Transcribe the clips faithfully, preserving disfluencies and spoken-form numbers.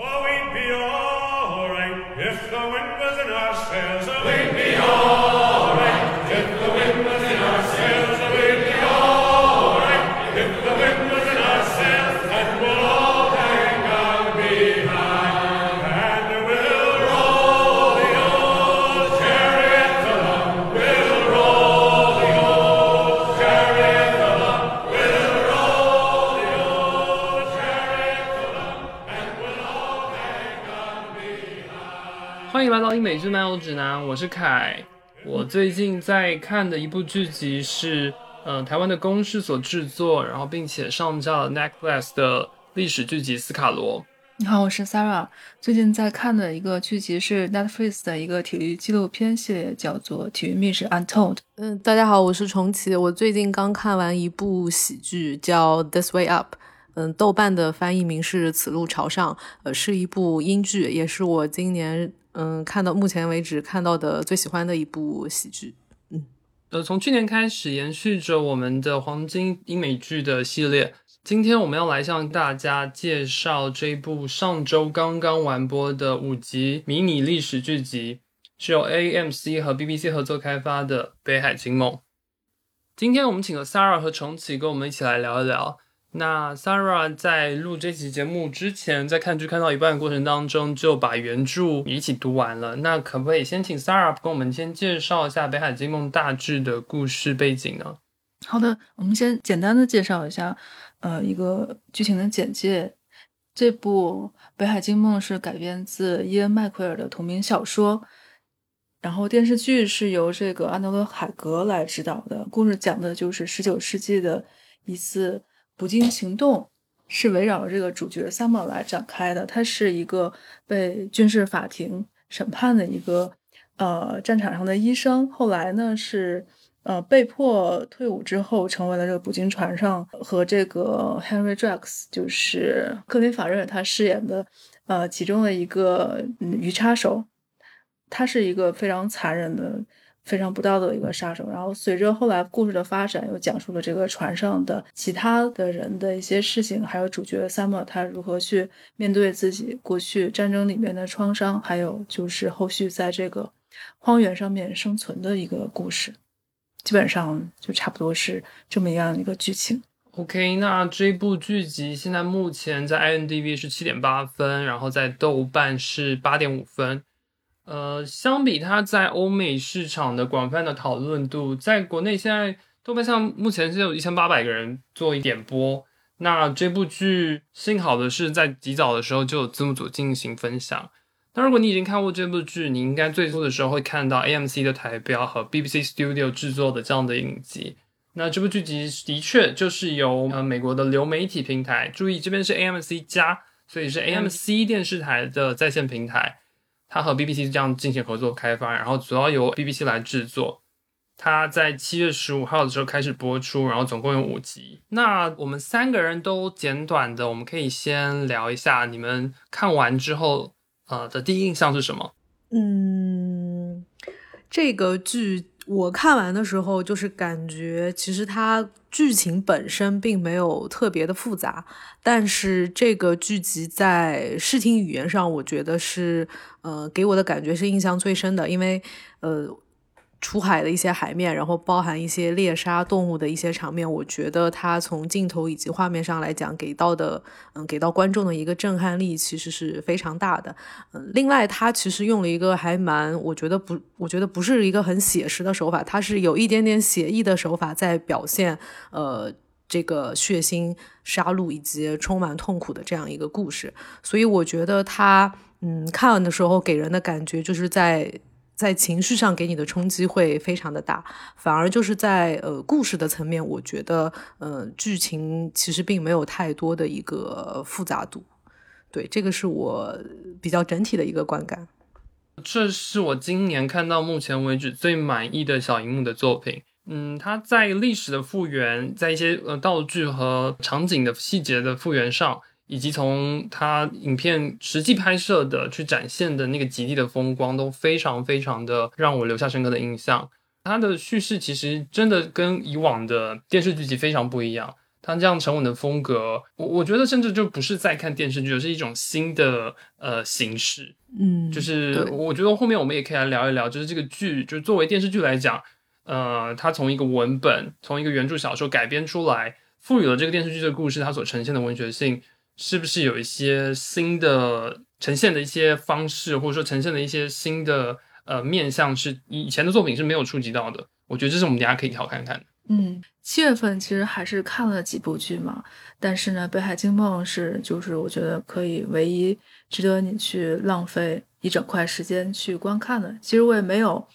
Oh, we'd be all right if the wind was in our sails. We'd be all right if the wind was in our sails. We'd be all right if the wind was in our sails. And we'll all hang on behind. And we'll roll the old chariot along. We'll roll the old chariot along. We'll roll the old chariot along. And we'll all hang on behind. 欢迎来到英美剧漫游指南，我是凯。我最近在看的一部剧集是呃、台湾的公视所制作，然后并且上架了 Netflix 的历史剧集《斯卡罗》。你好，我是 Sarah。最近在看的一个剧集是 Netflix 的一个体育纪录片系列，叫做《体育秘史 Untold》。嗯，大家好，我是重启。我最近刚看完一部喜剧叫《This Way Up》。嗯，豆瓣的翻译名是《此路朝上》，呃，是一部英剧，也是我今年嗯看到目前为止看到的最喜欢的一部喜剧。呃，从去年开始延续着我们的黄金英美剧的系列，今天我们要来向大家介绍这部上周刚刚完播的五集迷你历史剧集，是由 A M C 和 B B C 合作开发的《北海惊梦》。今天我们请了 Sarah 和重启跟我们一起来聊一聊。那 Sarah 在录这期节目之前，在看剧看到一半的过程当中就把原著一起读完了，那可不可以先请 Sarah 跟我们先介绍一下《北海惊梦》大致的故事背景呢？好的，我们先简单的介绍一下呃，一个剧情的简介。这部《北海惊梦》是改编自伊恩·麦奎尔的同名小说，然后电视剧是由这个安德鲁·海格来执导的。故事讲的就是十九世纪的一次捕鲸行动，是围绕这个主角萨姆来展开的。他是一个被军事法庭审判的一个呃战场上的医生，后来呢是呃被迫退伍之后，成为了这个捕鲸船上和这个 Henry Drax 就是克林法瑞尔他饰演的呃其中的一个、嗯、鱼叉手。他是一个非常残忍的非常不道德的一个杀手，然后随着后来故事的发展，又讲述了这个船上的其他的人的一些事情，还有主角 Summer 他如何去面对自己过去战争里面的创伤，还有就是后续在这个荒原上面生存的一个故事。基本上就差不多是这么样一个剧情。 OK， 那这部剧集现在目前在 I M D B 是 七点八 分，然后在豆瓣是 八点五 分。呃，相比它在欧美市场的广泛的讨论度，在国内现在豆瓣上目前是有一千八百个人做一点播。那这部剧幸好的是在极早的时候就有字幕组进行分享。那如果你已经看过这部剧，你应该最初的时候会看到 A M C 的台标和 B B C Studio 制作的这样的影集。那这部剧集的确就是由、呃、美国的流媒体平台，注意这边是 A M C 加，所以是 A M C 电视台的在线平台，它和 B B C 这样进行合作开发，然后主要由 B B C 来制作。它在七月十五号的时候开始播出，然后总共有五集。那我们三个人都简短的，我们可以先聊一下你们看完之后呃的第一印象是什么？嗯，这个剧我看完的时候就是感觉其实它剧情本身并没有特别的复杂，但是这个剧集在视听语言上我觉得是呃给我的感觉是印象最深的。因为呃出海的一些海面，然后包含一些猎杀动物的一些场面，我觉得它从镜头以及画面上来讲给到的嗯给到观众的一个震撼力其实是非常大的。嗯，另外它其实用了一个还蛮我觉得不我觉得不是一个很写实的手法，它是有一点点写意的手法在表现呃这个血腥杀戮以及充满痛苦的这样一个故事。所以我觉得它嗯看完的时候给人的感觉就是在在情绪上给你的冲击会非常的大，反而就是在呃故事的层面，我觉得呃剧情其实并没有太多的一个复杂度。对，这个是我比较整体的一个观感。这是我今年看到目前为止最满意的小荧幕的作品。嗯，它在历史的复原，在一些呃道具和场景的细节的复原上，以及从他影片实际拍摄的去展现的那个极地的风光，都非常非常的让我留下深刻的印象。他的叙事其实真的跟以往的电视剧集非常不一样，他这样沉稳的风格，我我觉得甚至就不是在看电视剧，而是一种新的呃形式。嗯，就是我觉得后面我们也可以来聊一聊，就是这个剧，就是作为电视剧来讲，呃，它从一个文本，从一个原著小说改编出来，赋予了这个电视剧的故事，它所呈现的文学性，是不是有一些新的呈现的一些方式，或者说呈现的一些新的呃面向，是以前的作品是没有触及到的。我觉得这是我们等一下可以好看看的。嗯，七月份其实还是看了几部剧嘛，但是呢，《北海惊梦》是就是我觉得可以唯一值得你去浪费一整块时间去观看的。其实我也没有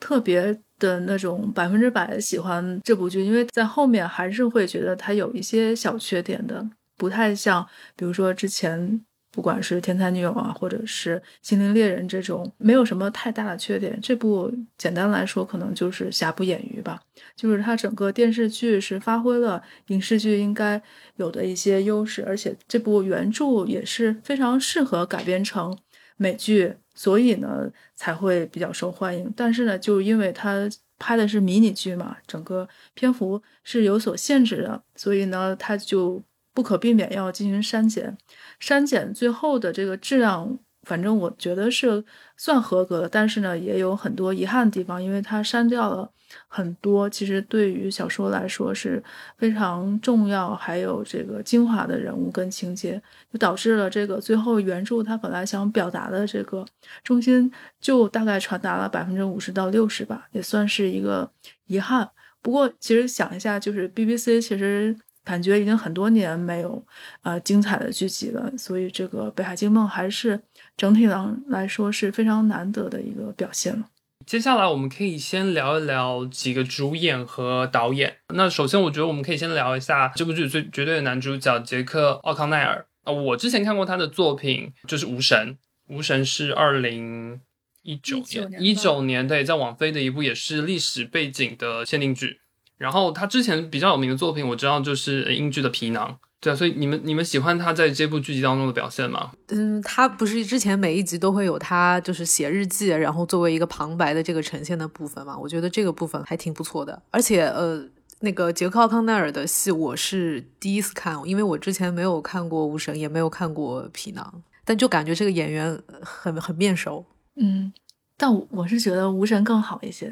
特别的那种百分之百喜欢这部剧，因为在后面还是会觉得它有一些小缺点的，不太像比如说之前不管是《天才女友》啊，或者是《心灵猎人》这种没有什么太大的缺点。这部简单来说可能就是瑕不掩瑜吧，就是它整个电视剧是发挥了影视剧应该有的一些优势，而且这部原著也是非常适合改编成美剧，所以呢才会比较受欢迎。但是呢，就因为它拍的是迷你剧嘛，整个篇幅是有所限制的，所以呢它就不可避免要进行删减，删减最后的这个质量，反正我觉得是算合格的，但是呢，也有很多遗憾的地方，因为它删掉了很多，其实对于小说来说是非常重要，还有这个精华的人物跟情节，就导致了这个最后原著它本来想表达的这个中心，就大概传达了 百分之五十 到 百分之六十 吧，也算是一个遗憾。不过其实想一下，就是 B B C 其实感觉已经很多年没有呃精彩的剧集了，所以这个《北海惊梦》还是整体来说是非常难得的一个表现了。接下来我们可以先聊一聊几个主演和导演。那首先我觉得我们可以先聊一下这部剧最绝对的男主角杰克·奥康奈尔。呃，我之前看过他的作品，就是《无神》，《无神》是二零一九年，对，在网飞的一部也是历史背景的限定剧。然后他之前比较有名的作品我知道就是英剧的皮囊，对啊，所以你们你们喜欢他在这部剧集当中的表现吗？嗯，他不是之前每一集都会有他就是写日记，然后作为一个旁白的这个呈现的部分嘛，我觉得这个部分还挺不错的。而且呃，那个杰克·奥康奈尔的戏我是第一次看，因为我之前没有看过《无神》也没有看过《皮囊》，但就感觉这个演员很很面熟。嗯，但我是觉得《无神》更好一些，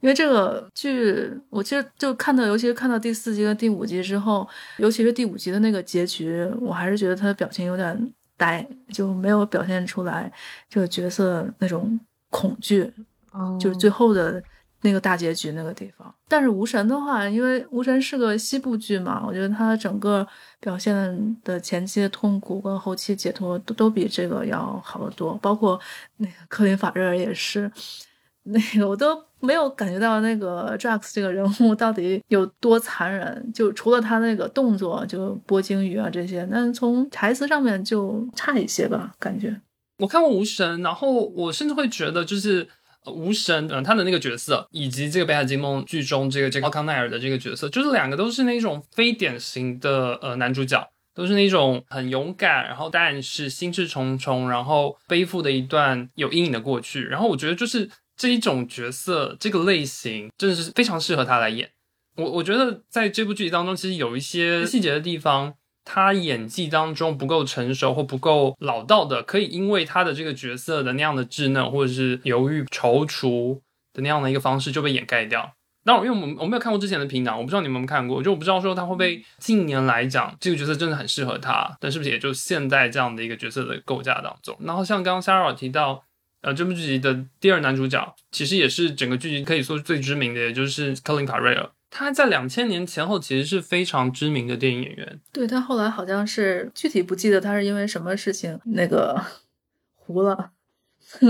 因为这个剧我其实就看到，尤其是看到第四集和第五集之后，尤其是第五集的那个结局，我还是觉得他的表情有点呆，就没有表现出来这个角色那种恐惧，哦，就是最后的那个大结局那个地方。但是《无神》的话，因为《无神》是个西部剧嘛，我觉得他整个表现的前期的痛苦跟后期解脱 都, 都比这个要好得多，包括那个科林·法瑞尔也是，那个我都没有感觉到那个 Drax 这个人物到底有多残忍，就除了他那个动作就拨鲸鱼啊这些，但是从台词上面就差一些吧感觉。我看过《无神》，然后我甚至会觉得就是无神，嗯，他的那个角色以及这个《北海惊梦》剧中这个这个奥康奈尔的这个角色，就是两个都是那种非典型的呃男主角，都是那种很勇敢，然后但是心事重重，然后背负的一段有阴影的过去。然后我觉得就是这一种角色这个类型真的是非常适合他来演。我我觉得在这部剧当中其实有一些细节的地方，他演技当中不够成熟或不够老道的，可以因为他的这个角色的那样的稚嫩或者是犹豫踌躇的那样的一个方式就被掩盖掉。当然因为我们我没有看过之前的皮囊，我不知道你们有没有看过，就我不知道说他会不会近年来讲这个角色真的很适合他，但是不是也就现在这样的一个角色的构架当中。然后像刚刚 Sarah 提到呃，这部剧集的第二男主角其实也是整个剧集可以说最知名的，也就是科林·法瑞尔。他在两千年前后其实是非常知名的电影演员，对，他后来好像是具体不记得他是因为什么事情那个糊了，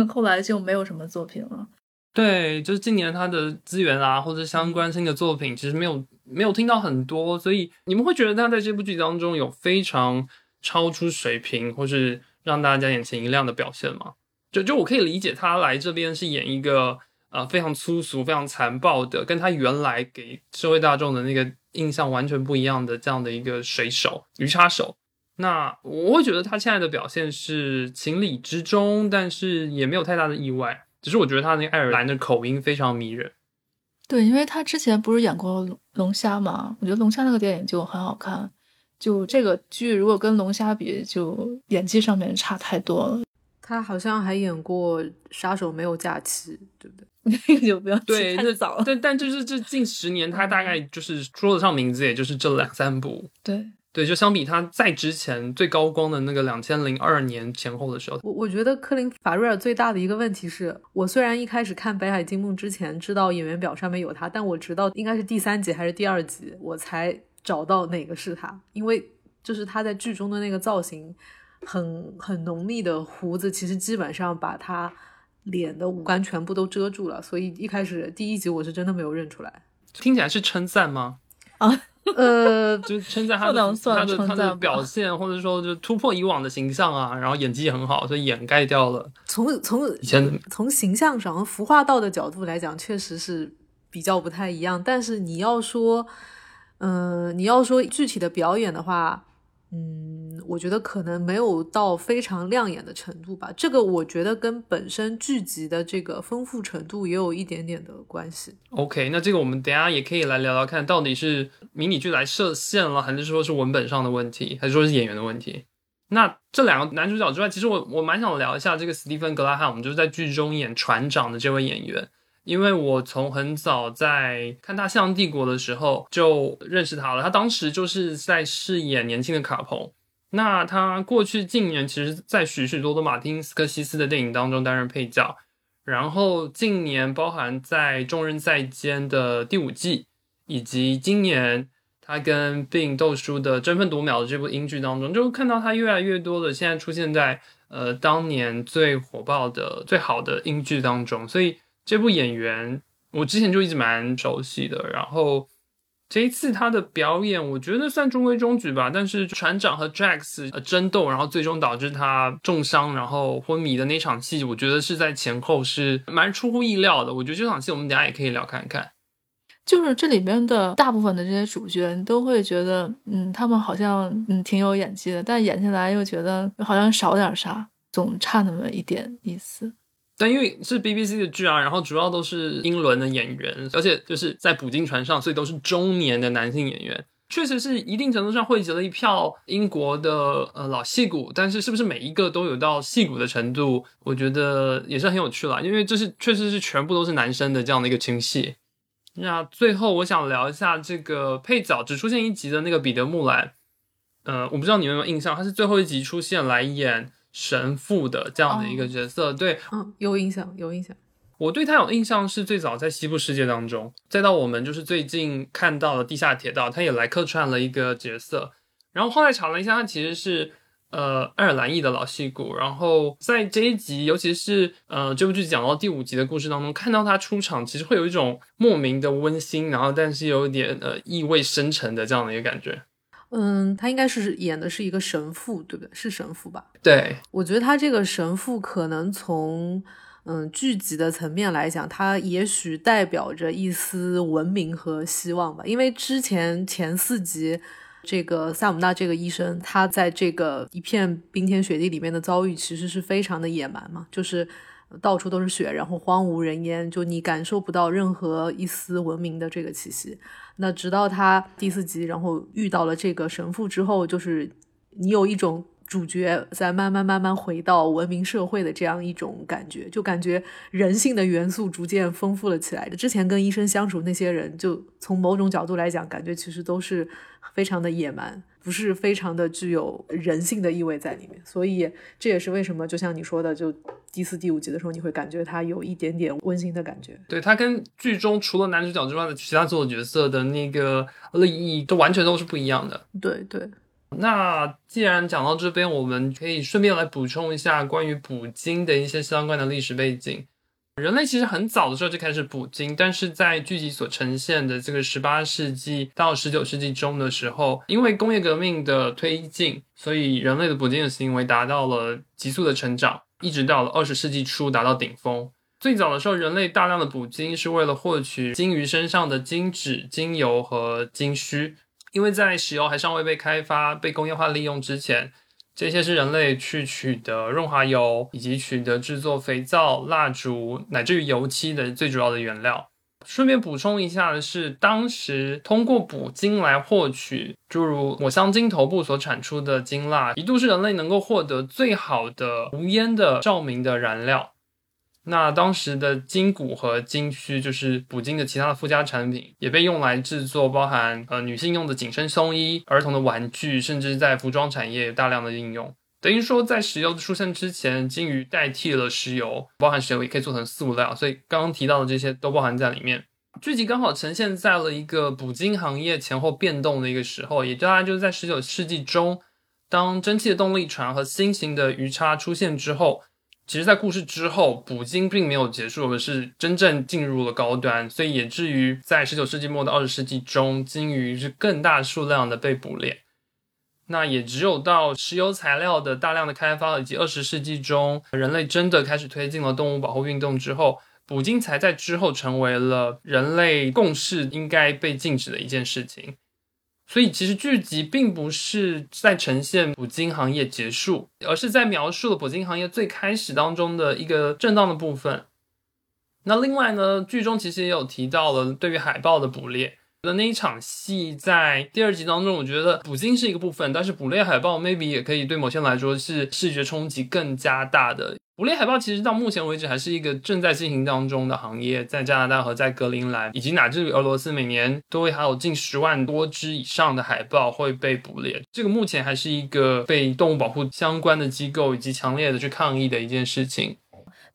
后来就没有什么作品了。对，就是近年他的资源啊或者相关性的作品其实没有没有听到很多，所以你们会觉得他在这部剧当中有非常超出水平或是让大家眼前一亮的表现吗？就就我可以理解他来这边是演一个呃，非常粗俗非常残暴的，跟他原来给社会大众的那个印象完全不一样的这样的一个水手鱼叉手。那我会觉得他现在的表现是情理之中，但是也没有太大的意外，只是我觉得他那爱尔兰的口音非常迷人。对，因为他之前不是演过龙虾嘛，我觉得龙虾那个电影就很好看，就这个剧如果跟龙虾比就演技上面差太多了。他好像还演过杀手没有假期，对不对？那个就不要提太早了。对，但就是这近十年他大概就是说得上名字也就是这两三部。对对，就相比他在之前最高光的那个二零零二年前后的时候，我我觉得科林法瑞尔最大的一个问题是，我虽然一开始看《北海惊梦》之前知道演员表上面有他，但我直到应该是第三集还是第二集我才找到哪个是他，因为就是他在剧中的那个造型很很浓密的胡子其实基本上把他脸的五官全部都遮住了，所以一开始第一集我是真的没有认出来。听起来是称赞吗？啊，呃，就称赞他的他的他的表现，或者说就突破以往的形象啊，然后演技很好，所以掩盖掉了。从从以前从形象上服化道的角度来讲，确实是比较不太一样。但是你要说，嗯、呃，你要说具体的表演的话。嗯，我觉得可能没有到非常亮眼的程度吧，这个我觉得跟本身剧集的这个丰富程度也有一点点的关系。 OK， 那这个我们等一下也可以来聊聊看，到底是迷你剧来设限了，还是说是文本上的问题，还是说是演员的问题。那这两个男主角之外，其实我我蛮想聊一下这个斯蒂芬格拉汉，我们就是在剧中演船长的这位演员，因为我从很早在看《大西洋帝国》的时候就认识他了，他当时就是在饰演年轻的卡彭。那他过去近年其实在许许多多马丁斯科西斯的电影当中担任配角，然后近年包含在《众刃在肩》的第五季，以及今年他跟并斗叔的《争分夺秒》的这部英剧当中，就看到他越来越多的现在出现在呃当年最火爆的最好的英剧当中，所以这部演员我之前就一直蛮熟悉的，然后这一次他的表演我觉得算中规中矩吧，但是船长和 Jax 争斗然后最终导致他重伤然后昏迷的那场戏，我觉得是在前后是蛮出乎意料的，我觉得这场戏我们等一下也可以聊看看。就是这里面的大部分的这些主角你都会觉得嗯，他们好像嗯挺有演技的，但演起来又觉得好像少点啥，总差那么一点意思。但因为是 B B C 的剧啊，然后主要都是英伦的演员，而且就是在捕鲸船上，所以都是中年的男性演员，确实是一定程度上汇集了一票英国的呃老戏骨，但是是不是每一个都有到戏骨的程度，我觉得也是很有趣啦，因为这是确实是全部都是男生的这样的一个情戏。那最后我想聊一下这个配角只出现一集的那个彼得穆兰，呃，我不知道你们有没有印象，他是最后一集出现来演神父的这样的一个角色、oh, 对，嗯，有印象有印象。我对他有印象是最早在西部世界当中，再到我们就是最近看到的地下铁道，他也来客串了一个角色，然后后来查了一下，他其实是呃爱尔兰裔的老戏骨，然后在这一集尤其是呃这部剧讲到第五集的故事当中，看到他出场其实会有一种莫名的温馨，然后但是有点呃意味深沉的这样的一个感觉。嗯，他应该是演的是一个神父，对不对？是神父吧？对，我觉得他这个神父可能从嗯剧集的层面来讲，他也许代表着一丝文明和希望吧。因为之前前四集，这个萨姆纳这个医生，他在这个一片冰天雪地里面的遭遇，其实是非常的野蛮嘛，就是到处都是雪，然后荒无人烟，就你感受不到任何一丝文明的这个气息。那直到他第四集然后遇到了这个神父之后，就是你有一种主角在慢慢慢慢回到文明社会的这样一种感觉，就感觉人性的元素逐渐丰富了起来。之前跟医生相处那些人，就从某种角度来讲感觉其实都是非常的野蛮，不是非常的具有人性的意味在里面。所以这也是为什么就像你说的，就第四第五集的时候你会感觉它有一点点温馨的感觉。对，它跟剧中除了男主角之外的其他所有角色的那个利益都完全都是不一样的。对对。那既然讲到这边，我们可以顺便来补充一下关于捕鲸的一些相关的历史背景。人类其实很早的时候就开始捕鲸，但是在剧集所呈现的这个十八世纪到十九世纪中的时候，因为工业革命的推进，所以人类的捕鲸的行为达到了急速的成长，一直到了二十世纪初达到顶峰。最早的时候人类大量的捕鲸是为了获取鲸鱼身上的鲸脂、鲸油和鲸须，因为在石油还尚未被开发被工业化利用之前，这些是人类去取得润滑油以及取得制作肥皂、蜡烛乃至于油漆的最主要的原料。顺便补充一下的是，当时通过捕鲸来获取诸如抹香鲸头部所产出的鲸蜡，一度是人类能够获得最好的无烟的照明的燃料。那当时的鲸骨和鲸须就是捕鲸的其他的附加产品，也被用来制作包含呃女性用的紧身胸衣、儿童的玩具，甚至在服装产业有大量的应用。等于说在石油的出现之前，鲸鱼代替了石油，包含石油也可以做成塑料，所以刚刚提到的这些都包含在里面。剧集刚好呈现在了一个捕鲸行业前后变动的一个时候，也大概就是在十九世纪中，当蒸汽的动力船和新型的鱼叉出现之后，其实在故事之后捕鲸并没有结束，而是真正进入了高端，所以也至于在十九世纪末到二十世纪中，鲸鱼是更大数量的被捕猎。那也只有到石油材料的大量的开发以及二十世纪中人类真的开始推进了动物保护运动之后，捕鲸才在之后成为了人类共识应该被禁止的一件事情。所以其实剧集并不是在呈现捕鲸行业结束，而是在描述了捕鲸行业最开始当中的一个震荡的部分。那另外呢，剧中其实也有提到了对于海豹的捕猎的那一场戏，在第二集当中，我觉得捕鲸是一个部分，但是捕猎海豹 maybe 也可以对某些人来说是视觉冲击更加大的。捕猎海豹其实到目前为止还是一个正在进行当中的行业，在加拿大和在格陵兰以及乃至于俄罗斯，每年都会还有近十万多只以上的海豹会被捕猎，这个目前还是一个被动物保护相关的机构以及强烈的去抗议的一件事情。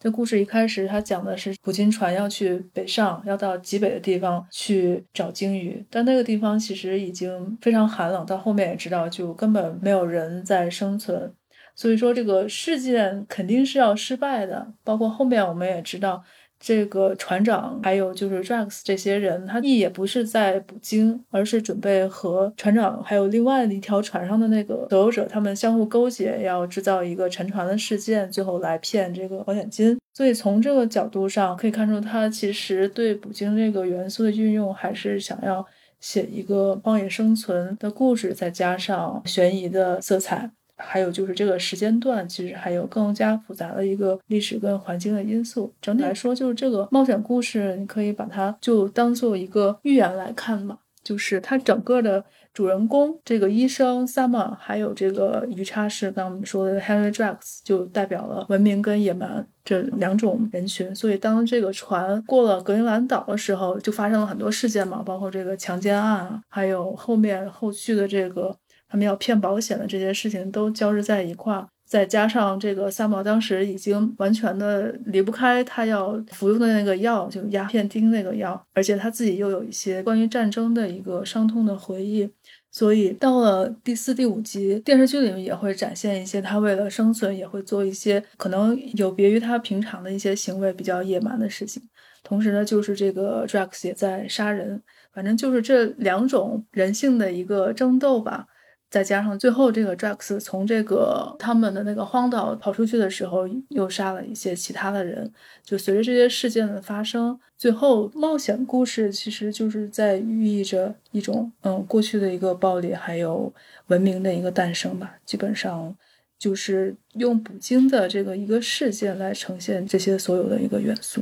这故事一开始他讲的是捕鲸船要去北上，要到极北的地方去找鲸鱼，但那个地方其实已经非常寒冷，到后面也知道就根本没有人在生存，所以说这个事件肯定是要失败的。包括后面我们也知道这个船长还有就是 Rex 这些人，他也不是在捕鲸，而是准备和船长还有另外一条船上的那个所有者他们相互勾结，要制造一个沉船的事件，最后来骗这个保险金。所以从这个角度上可以看出，他其实对捕鲸这个元素的运用还是想要写一个荒野生存的故事，再加上悬疑的色彩，还有就是这个时间段其实还有更加复杂的一个历史跟环境的因素。整体来说就是这个冒险故事你可以把它就当做一个寓言来看嘛，就是它整个的主人公这个医生 Summer 还有这个鱼叉是刚刚我们说的 Henry Drax 就代表了文明跟野蛮这两种人群。所以当这个船过了格陵兰岛的时候就发生了很多事件嘛，包括这个强奸案还有后面后续的这个他们要骗保险的这些事情都交织在一块，再加上这个萨摩当时已经完全的离不开他要服用的那个药，就鸦片丁那个药，而且他自己又有一些关于战争的一个伤痛的回忆。所以到了第四第五集电视剧里面也会展现一些他为了生存也会做一些可能有别于他平常的一些行为比较野蛮的事情，同时呢就是这个 Drax 也在杀人，反正就是这两种人性的一个争斗吧。再加上最后这个 Drax 从这个他们的那个荒岛跑出去的时候又杀了一些其他的人，就随着这些事件的发生，最后冒险故事其实就是在寓意着一种嗯过去的一个暴力还有文明的一个诞生吧。基本上就是用捕鲸的这个一个事件来呈现这些所有的一个元素。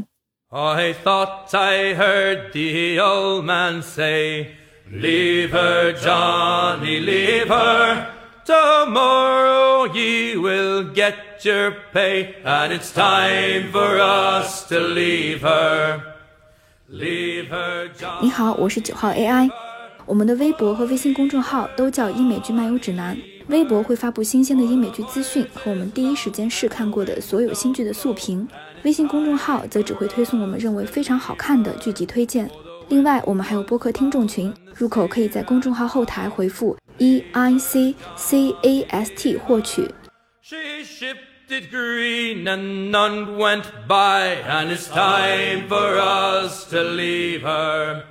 I thought I heard the old man say Leave her, Johnny, leave her. Tomorrow ye will get your pay, and it's time for us to leave her. Leave her, Johnny. 你好，我是九号 A I。我们的微博和微信公众号都叫英美剧漫游指南。微博会发布新鲜的英美剧资讯和我们第一时间试看过的所有新剧的速评。微信公众号则只会推送我们认为非常好看的剧集推荐。另外我们还有播客听众群，入口可以在公众号后台回复 E I C C A S T 获取。 She shifted green and none went by, and it's time for us to leave her.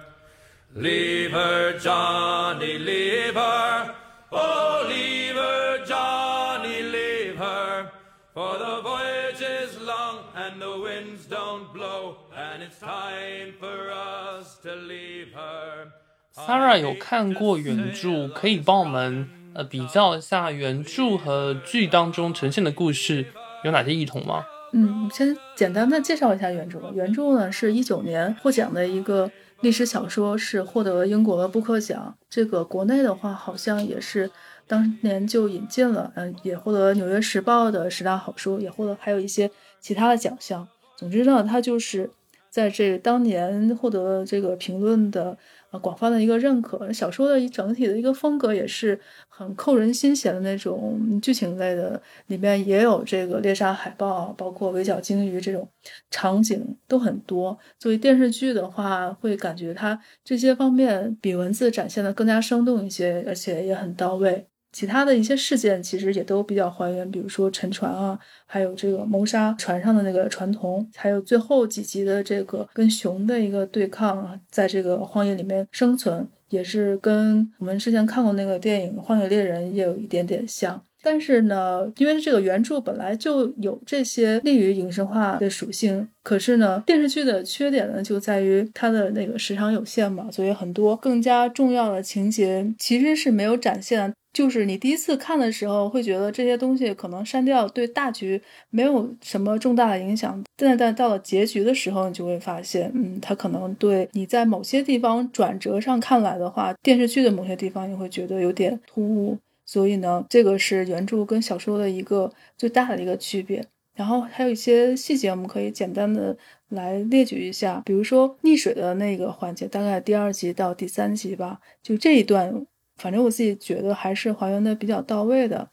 Leave her, Johnny, leave her. Oh, leave her, Johnny, leave her. For the voyage is long and the winds don't blow, and it's time for us to leave her.Sarah 有看过原著，可以帮我们呃比较一下原著和剧当中呈现的故事有哪些异同吗？嗯，先简单的介绍一下原著。原著呢是一九年获奖的一个历史小说，是获得英国布克奖。这个国内的话，好像也是当年就引进了，嗯，也获得《纽约时报》的十大好书，也获得还有一些其他的奖项。总之呢，它就是在这当年获得这个评论的呃广泛的一个认可。小说的整体的一个风格也是很扣人心弦的那种剧情类的，里面也有这个猎杀海豹，包括围剿鲸鱼这种场景都很多。作为电视剧的话，会感觉它这些方面比文字展现的更加生动一些，而且也很到位。其他的一些事件其实也都比较还原，比如说沉船啊，还有这个谋杀船上的那个船童，还有最后几集的这个跟熊的一个对抗，在这个荒野里面生存，也是跟我们之前看过那个电影《荒野猎人》也有一点点像。但是呢，因为这个原著本来就有这些利于影视化的属性，可是呢，电视剧的缺点呢就在于它的那个时长有限嘛，所以很多更加重要的情节其实是没有展现。就是你第一次看的时候会觉得这些东西可能删掉对大局没有什么重大的影响，但是到了结局的时候，你就会发现，嗯，它可能对你在某些地方转折上看来的话，电视剧的某些地方你会觉得有点突兀。所以呢，这个是原著跟小说的一个最大的一个区别。然后还有一些细节我们可以简单的来列举一下，比如说溺水的那个环节，大概第二集到第三集吧，就这一段反正我自己觉得还是还原的比较到位的。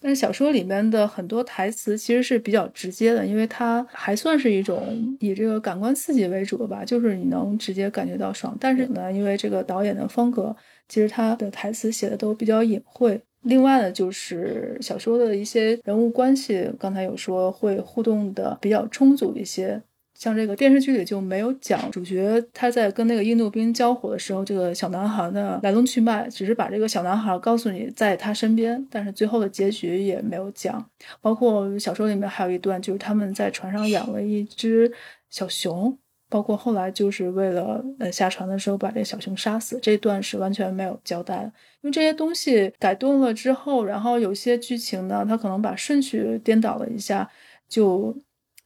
但是小说里面的很多台词其实是比较直接的，因为它还算是一种以这个感官刺激为主吧，就是你能直接感觉到爽。但是呢，因为这个导演的风格，其实他的台词写的都比较隐晦。另外呢，就是小说的一些人物关系，刚才有说会互动的比较充足一些。像这个电视剧里就没有讲主角他在跟那个印度兵交火的时候这个小男孩的来龙去脉，只是把这个小男孩告诉你在他身边，但是最后的结局也没有讲。包括小说里面还有一段，就是他们在船上养了一只小熊，包括后来就是为了呃下船的时候把这小熊杀死，这段是完全没有交代的。因为这些东西改动了之后，然后有些剧情呢他可能把顺序颠倒了一下，就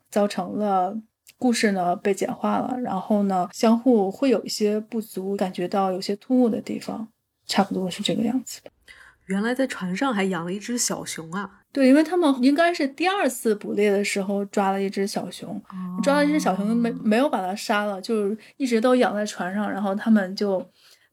造成了故事呢被简化了，然后呢相互会有一些不足，感觉到有些突兀的地方，差不多是这个样子的。原来在船上还养了一只小熊啊。对，因为他们应该是第二次捕猎的时候抓了一只小熊、oh. 抓了一只小熊没没有把它杀了，就是一直都养在船上，然后他们就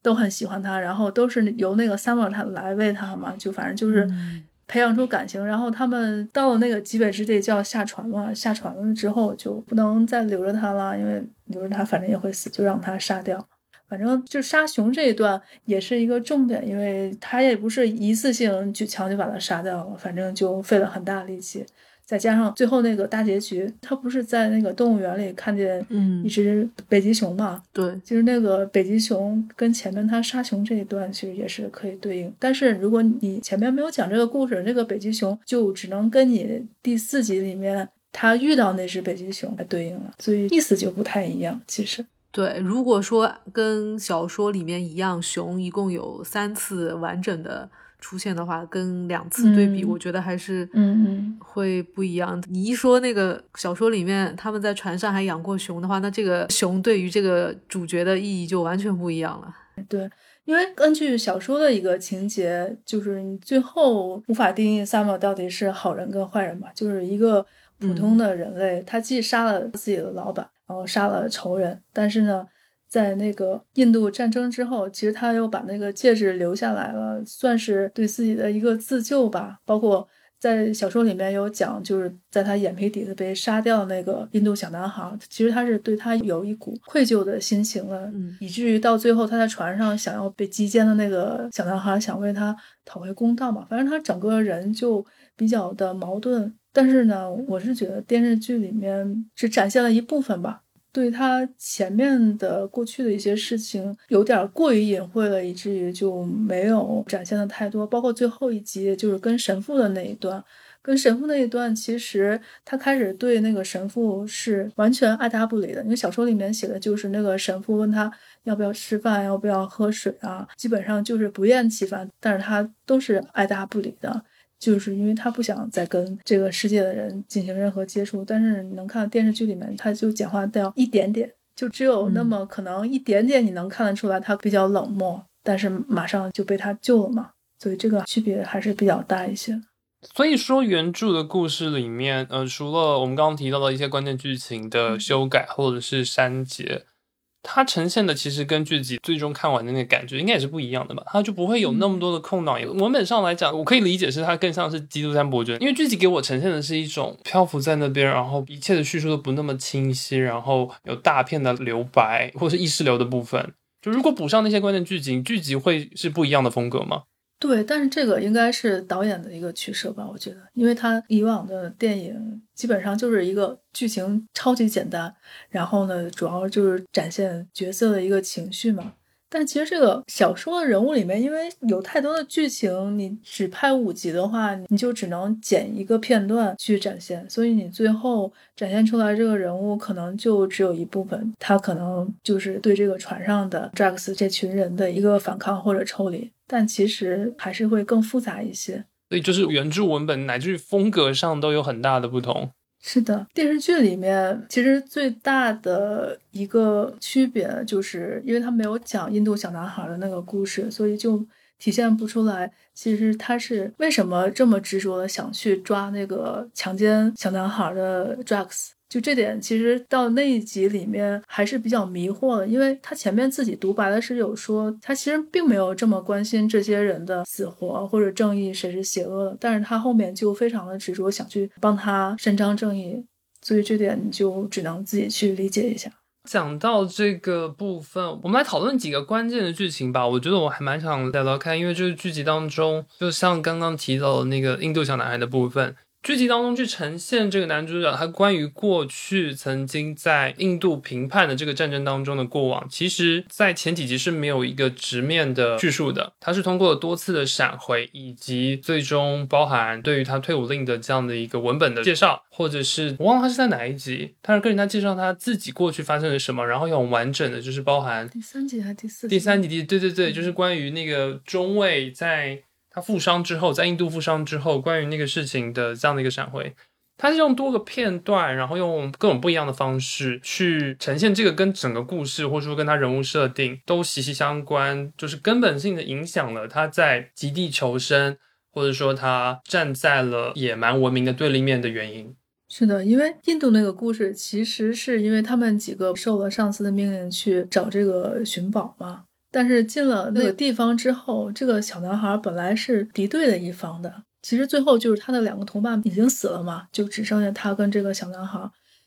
都很喜欢它，然后都是由那个 Summer 他来喂它嘛，就反正就是、嗯培养出感情，然后他们到了那个极北之地就要下船嘛，下船了之后就不能再留着他了，因为留着他反正也会死，就让他杀掉。反正就杀熊这一段也是一个重点，因为他也不是一次性举枪就把他杀掉了，反正就费了很大力气。再加上最后那个大结局，他不是在那个动物园里看见一只北极熊嘛、嗯？对，就是那个北极熊跟前面他杀熊这一段其实也是可以对应。但是如果你前面没有讲这个故事，这个北极熊就只能跟你第四集里面他遇到那只北极熊来对应了，所以意思就不太一样其实。对，如果说跟小说里面一样，熊一共有三次完整的出现的话，跟两次对比、嗯、我觉得还是会不一样、嗯嗯、你一说那个小说里面他们在船上还养过熊的话，那这个熊对于这个主角的意义就完全不一样了。对，因为根据小说的一个情节，就是你最后无法定义 Samuel 到底是好人跟坏人吧，就是一个普通的人类、嗯、他既杀了自己的老板，然后杀了仇人，但是呢在那个印度战争之后，其实他又把那个戒指留下来了，算是对自己的一个自救吧。包括在小说里面有讲，就是在他眼皮底子被杀掉那个印度小男孩，其实他是对他有一股愧疚的心情了、嗯、以至于到最后他在船上想要被击奸的那个小男孩想为他讨回公道嘛，反正他整个人就比较的矛盾。但是呢，我是觉得电视剧里面只展现了一部分吧，对他前面的过去的一些事情有点过于隐晦了，以至于就没有展现的太多。包括最后一集就是跟神父的那一段，跟神父那一段其实他开始对那个神父是完全爱答不理的，因为小说里面写的就是那个神父问他要不要吃饭，要不要喝水啊，基本上就是不厌其烦，但是他都是爱答不理的。就是因为他不想再跟这个世界的人进行任何接触。但是你能看电视剧里面他就简化掉一点点，就只有那么可能一点点你能看得出来他比较冷漠、嗯、但是马上就被他救了嘛，所以这个区别还是比较大一些。所以说原著的故事里面呃，除了我们刚刚提到的一些关键剧情的修改或者是删节，它呈现的其实跟剧集最终看完的那个感觉应该也是不一样的吧，它就不会有那么多的空档。文本上来讲我可以理解是它更像是基督山伯爵，因为剧集给我呈现的是一种漂浮在那边，然后一切的叙述都不那么清晰，然后有大片的留白或是意识流的部分，就如果补上那些关键剧情，剧集会是不一样的风格吗？对，但是这个应该是导演的一个取舍吧，我觉得，因为他以往的电影基本上就是一个剧情超级简单，然后呢，主要就是展现角色的一个情绪嘛。但其实这个小说的人物里面，因为有太多的剧情，你只拍五集的话，你就只能剪一个片段去展现，所以你最后展现出来这个人物可能就只有一部分，他可能就是对这个船上的 Drax 这群人的一个反抗或者抽离，但其实还是会更复杂一些。所以就是原著文本乃至风格上都有很大的不同。是的，电视剧里面其实最大的一个区别就是因为他没有讲印度小男孩的那个故事，所以就体现不出来其实他是为什么这么执着的想去抓那个强奸小男孩的 Drax。 就这点其实到那一集里面还是比较迷惑的，因为他前面自己独白的是有说他其实并没有这么关心这些人的死活或者正义谁是邪恶的，但是他后面就非常的执着想去帮他伸张正义，所以这点你就只能自己去理解一下。讲到这个部分，我们来讨论几个关键的剧情吧。我觉得我还蛮想聊聊看，因为这个剧集当中，就像刚刚提到的那个印度小男孩的部分，剧集当中去呈现这个男主角他关于过去曾经在印度平叛的这个战争当中的过往，其实在前几集是没有一个直面的叙述的，他是通过了多次的闪回以及最终包含对于他退伍令的这样的一个文本的介绍，或者是我忘了他是在哪一集，他是跟人家介绍他自己过去发生了什么，然后很完整的就是包含第三集还是第四集第三集对对对，就是关于那个中尉在他负伤之后，在印度负伤之后关于那个事情的这样的一个闪回。他是用多个片段，然后用各种不一样的方式去呈现这个跟整个故事或者说跟他人物设定都息息相关，就是根本性的影响了他在极地求生或者说他站在了野蛮文明的对立面的原因。是的，因为印度那个故事其实是因为他们几个受了上司的命令去找这个寻宝嘛，但是进了那个地方之后，这个小男孩本来是敌对的一方的，其实最后就是他的两个同伴已经死了嘛，就只剩下他跟这个小男孩，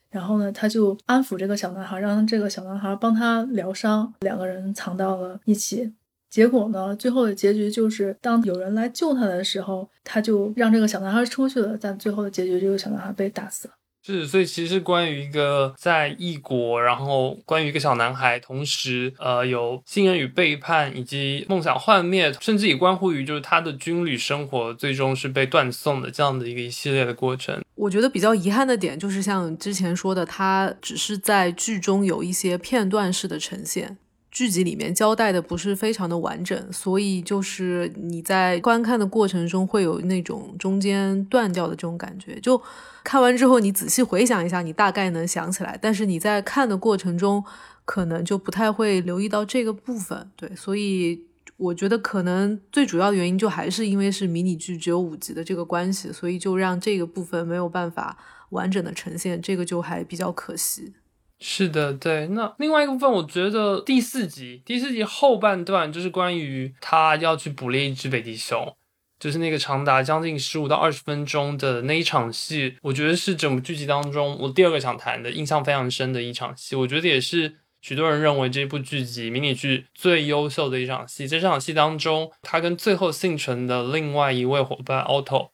然后呢他就安抚这个小男孩，让这个小男孩帮他疗伤，两个人藏到了一起。结果呢最后的结局就是当有人来救他的时候，他就让这个小男孩出去了，但最后的结局这个小男孩被打死了。是，所以其实关于一个在异国，然后关于一个小男孩，同时呃有信任与背叛以及梦想幻灭，甚至也关乎于就是他的军旅生活最终是被断送的这样的一个一系列的过程。我觉得比较遗憾的点就是像之前说的，他只是在剧中有一些片段式的呈现，剧集里面交代的不是非常的完整，所以就是你在观看的过程中会有那种中间断掉的这种感觉，就看完之后你仔细回想一下你大概能想起来，但是你在看的过程中可能就不太会留意到这个部分。对，所以我觉得可能最主要的原因就还是因为是迷你剧只有五集的这个关系，所以就让这个部分没有办法完整的呈现，这个就还比较可惜。是的，对。那另外一个部分，我觉得第四集第四集后半段就是关于他要去捕猎一只北极熊，就是那个长达将近十五到二十分钟的那一场戏，我觉得是整部剧集当中我第二个想谈的印象非常深的一场戏，我觉得也是许多人认为这部剧集迷你剧最优秀的一场戏。这场戏当中他跟最后幸存的另外一位伙伴 Otto，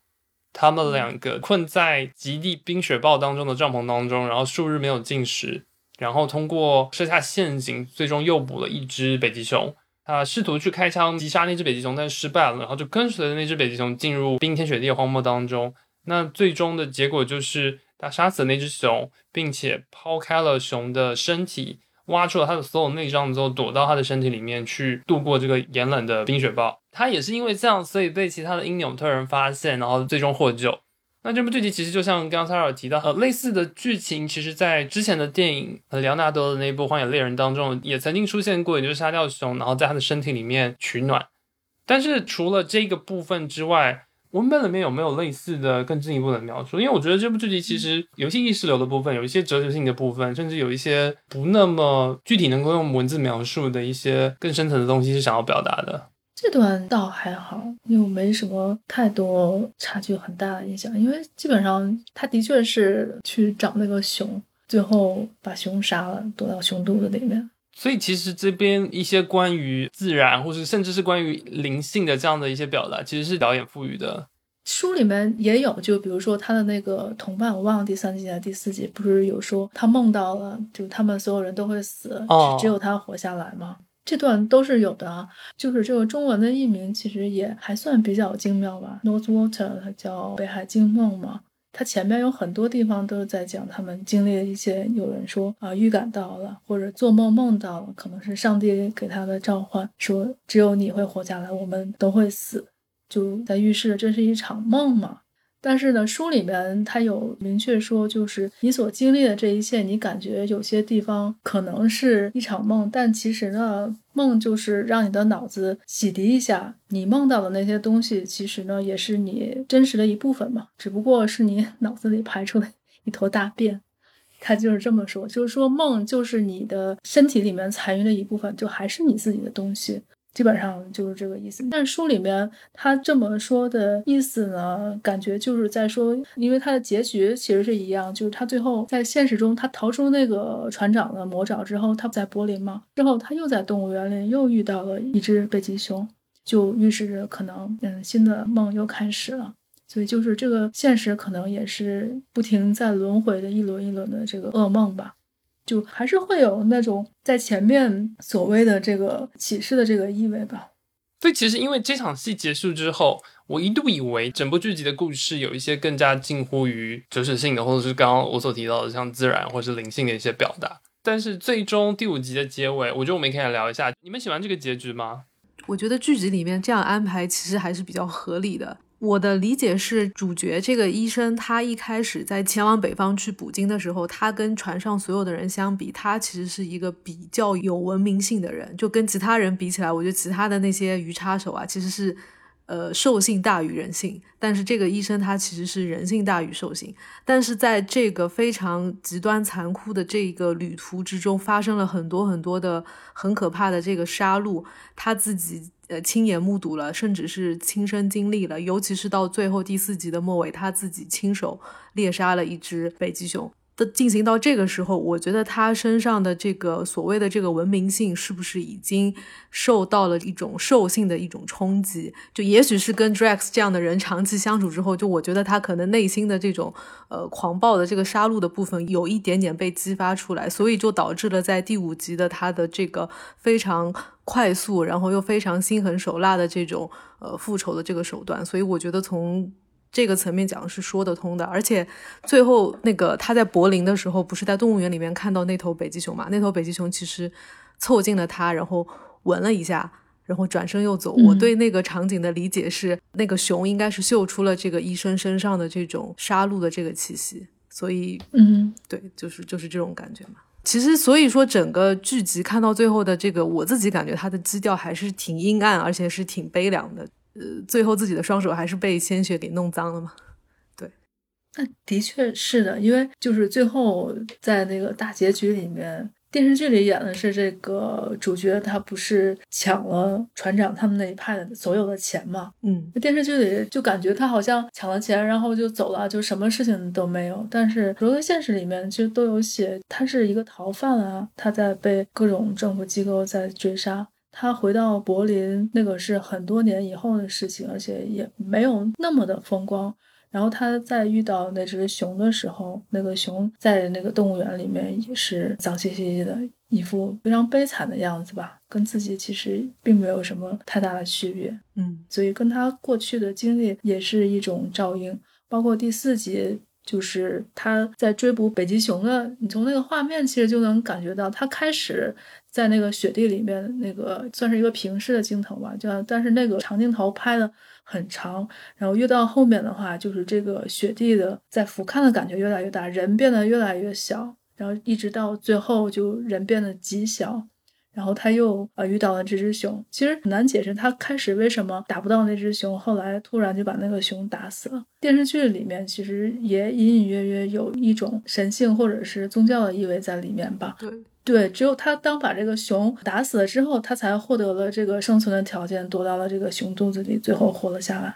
他们两个困在极地冰雪暴当中的帐篷当中，然后数日没有进食，然后通过设下陷阱最终诱捕了一只北极熊。他试图去开枪击杀那只北极熊，但失败了，然后就跟随着那只北极熊进入冰天雪地的荒漠当中。那最终的结果就是他杀死了那只熊，并且抛开了熊的身体，挖出了他的所有内脏之后，躲到他的身体里面去度过这个炎冷的冰雪暴。他也是因为这样，所以被其他的因纽特人发现，然后最终获救。那这部剧集其实就像刚刚 Sarah 提到，呃，类似的剧情其实在之前的电影和莱昂纳多的那部《荒野猎人》当中也曾经出现过，也就是沙雕熊然后在他的身体里面取暖。但是除了这个部分之外，文本里面有没有类似的更进一步的描述？因为我觉得这部剧集其实有一些意识流的部分，有一些哲学性的部分，甚至有一些不那么具体能够用文字描述的一些更深层的东西是想要表达的。这段倒还好，因为我没什么太多差距很大的印象，因为基本上他的确是去找那个熊，最后把熊杀了，躲到熊肚子里面。所以其实这边一些关于自然或是甚至是关于灵性的这样的一些表达，其实是导演赋予的。书里面也有，就比如说他的那个同伴，我忘了第三集还是第四集，不是有说他梦到了就他们所有人都会死、哦、只有他活下来吗？这段都是有的啊。就是这个中文的译名其实也还算比较精妙吧， Northwater 它叫北海鲸梦嘛，他前面有很多地方都是在讲他们经历了一些，有人说啊、呃、预感到了，或者做梦梦到了，可能是上帝给他的召唤，说只有你会活下来，我们都会死，就在预示这是一场梦嘛。但是呢，书里面他有明确说，就是你所经历的这一切，你感觉有些地方可能是一场梦，但其实呢，梦就是让你的脑子洗涤一下，你梦到的那些东西其实呢也是你真实的一部分嘛，只不过是你脑子里排出的一坨大便。他就是这么说，就是说梦就是你的身体里面残余的一部分，就还是你自己的东西，基本上就是这个意思。但书里面他这么说的意思呢，感觉就是在说，因为他的结局其实是一样，就是他最后在现实中他逃出那个船长的魔爪之后，他在柏林嘛，之后他又在动物园里又遇到了一只北极熊，就预示着可能嗯新的梦又开始了。所以就是这个现实可能也是不停在轮回的一轮一轮的这个噩梦吧，就还是会有那种在前面所谓的这个启示的这个意味吧。所以其实因为这场戏结束之后，我一度以为整部剧集的故事有一些更加近乎于哲学性的，或者是刚刚我所提到的像自然或是灵性的一些表达。但是最终第五集的结尾，我觉得我们可以来聊一下，你们喜欢这个结局吗？我觉得剧集里面这样安排其实还是比较合理的。我的理解是，主角这个医生他一开始在前往北方去捕鲸的时候，他跟船上所有的人相比，他其实是一个比较有文明性的人，就跟其他人比起来，我觉得其他的那些鱼叉手啊其实是呃，兽性大于人性，但是这个医生他其实是人性大于兽性。但是在这个非常极端残酷的这个旅途之中，发生了很多很多的很可怕的这个杀戮，他自己呃亲眼目睹了，甚至是亲身经历了，尤其是到最后第四集的末尾，他自己亲手猎杀了一只北极熊。进行到这个时候，我觉得他身上的这个所谓的这个文明性是不是已经受到了一种兽性的一种冲击，就也许是跟 Drax 这样的人长期相处之后，就我觉得他可能内心的这种呃狂暴的这个杀戮的部分有一点点被激发出来，所以就导致了在第五集的他的这个非常快速然后又非常心狠手辣的这种呃复仇的这个手段。所以我觉得从这个层面讲是说得通的。而且最后那个他在柏林的时候，不是在动物园里面看到那头北极熊嘛？那头北极熊其实凑近了他，然后闻了一下，然后转身又走、嗯、我对那个场景的理解是，那个熊应该是嗅出了这个医生身上的这种杀戮的这个气息，所以嗯，对，就是就是这种感觉嘛。其实所以说整个剧集看到最后的这个，我自己感觉它的基调还是挺阴暗，而且是挺悲凉的。呃，最后自己的双手还是被鲜血给弄脏了嘛？对，那的确是的，因为就是最后在那个大结局里面，电视剧里演的是这个主角他不是抢了船长他们那一派的所有的钱嘛？嗯，电视剧里就感觉他好像抢了钱然后就走了，就什么事情都没有。但是如果现实里面其实都有写，他是一个逃犯啊，他在被各种政府机构在追杀，他回到柏林那个是很多年以后的事情，而且也没有那么的风光。然后他在遇到那只熊的时候，那个熊在那个动物园里面也是脏兮兮的，一副非常悲惨的样子吧，跟自己其实并没有什么太大的区别。嗯，所以跟他过去的经历也是一种照应。包括第四集就是他在追捕北极熊的，你从那个画面其实就能感觉到，他开始在那个雪地里面，那个算是一个平视的镜头吧，就但是那个长镜头拍的很长，然后越到后面的话，就是这个雪地的在俯瞰的感觉越来越大，人变得越来越小，然后一直到最后就人变得极小。然后他又呃遇到了这只熊，其实很难解释他开始为什么打不到那只熊，后来突然就把那个熊打死了。电视剧里面其实也隐隐约约有一种神性或者是宗教的意味在里面吧。对对，只有他当把这个熊打死了之后，他才获得了这个生存的条件，躲到了这个熊肚子里，最后活了下来。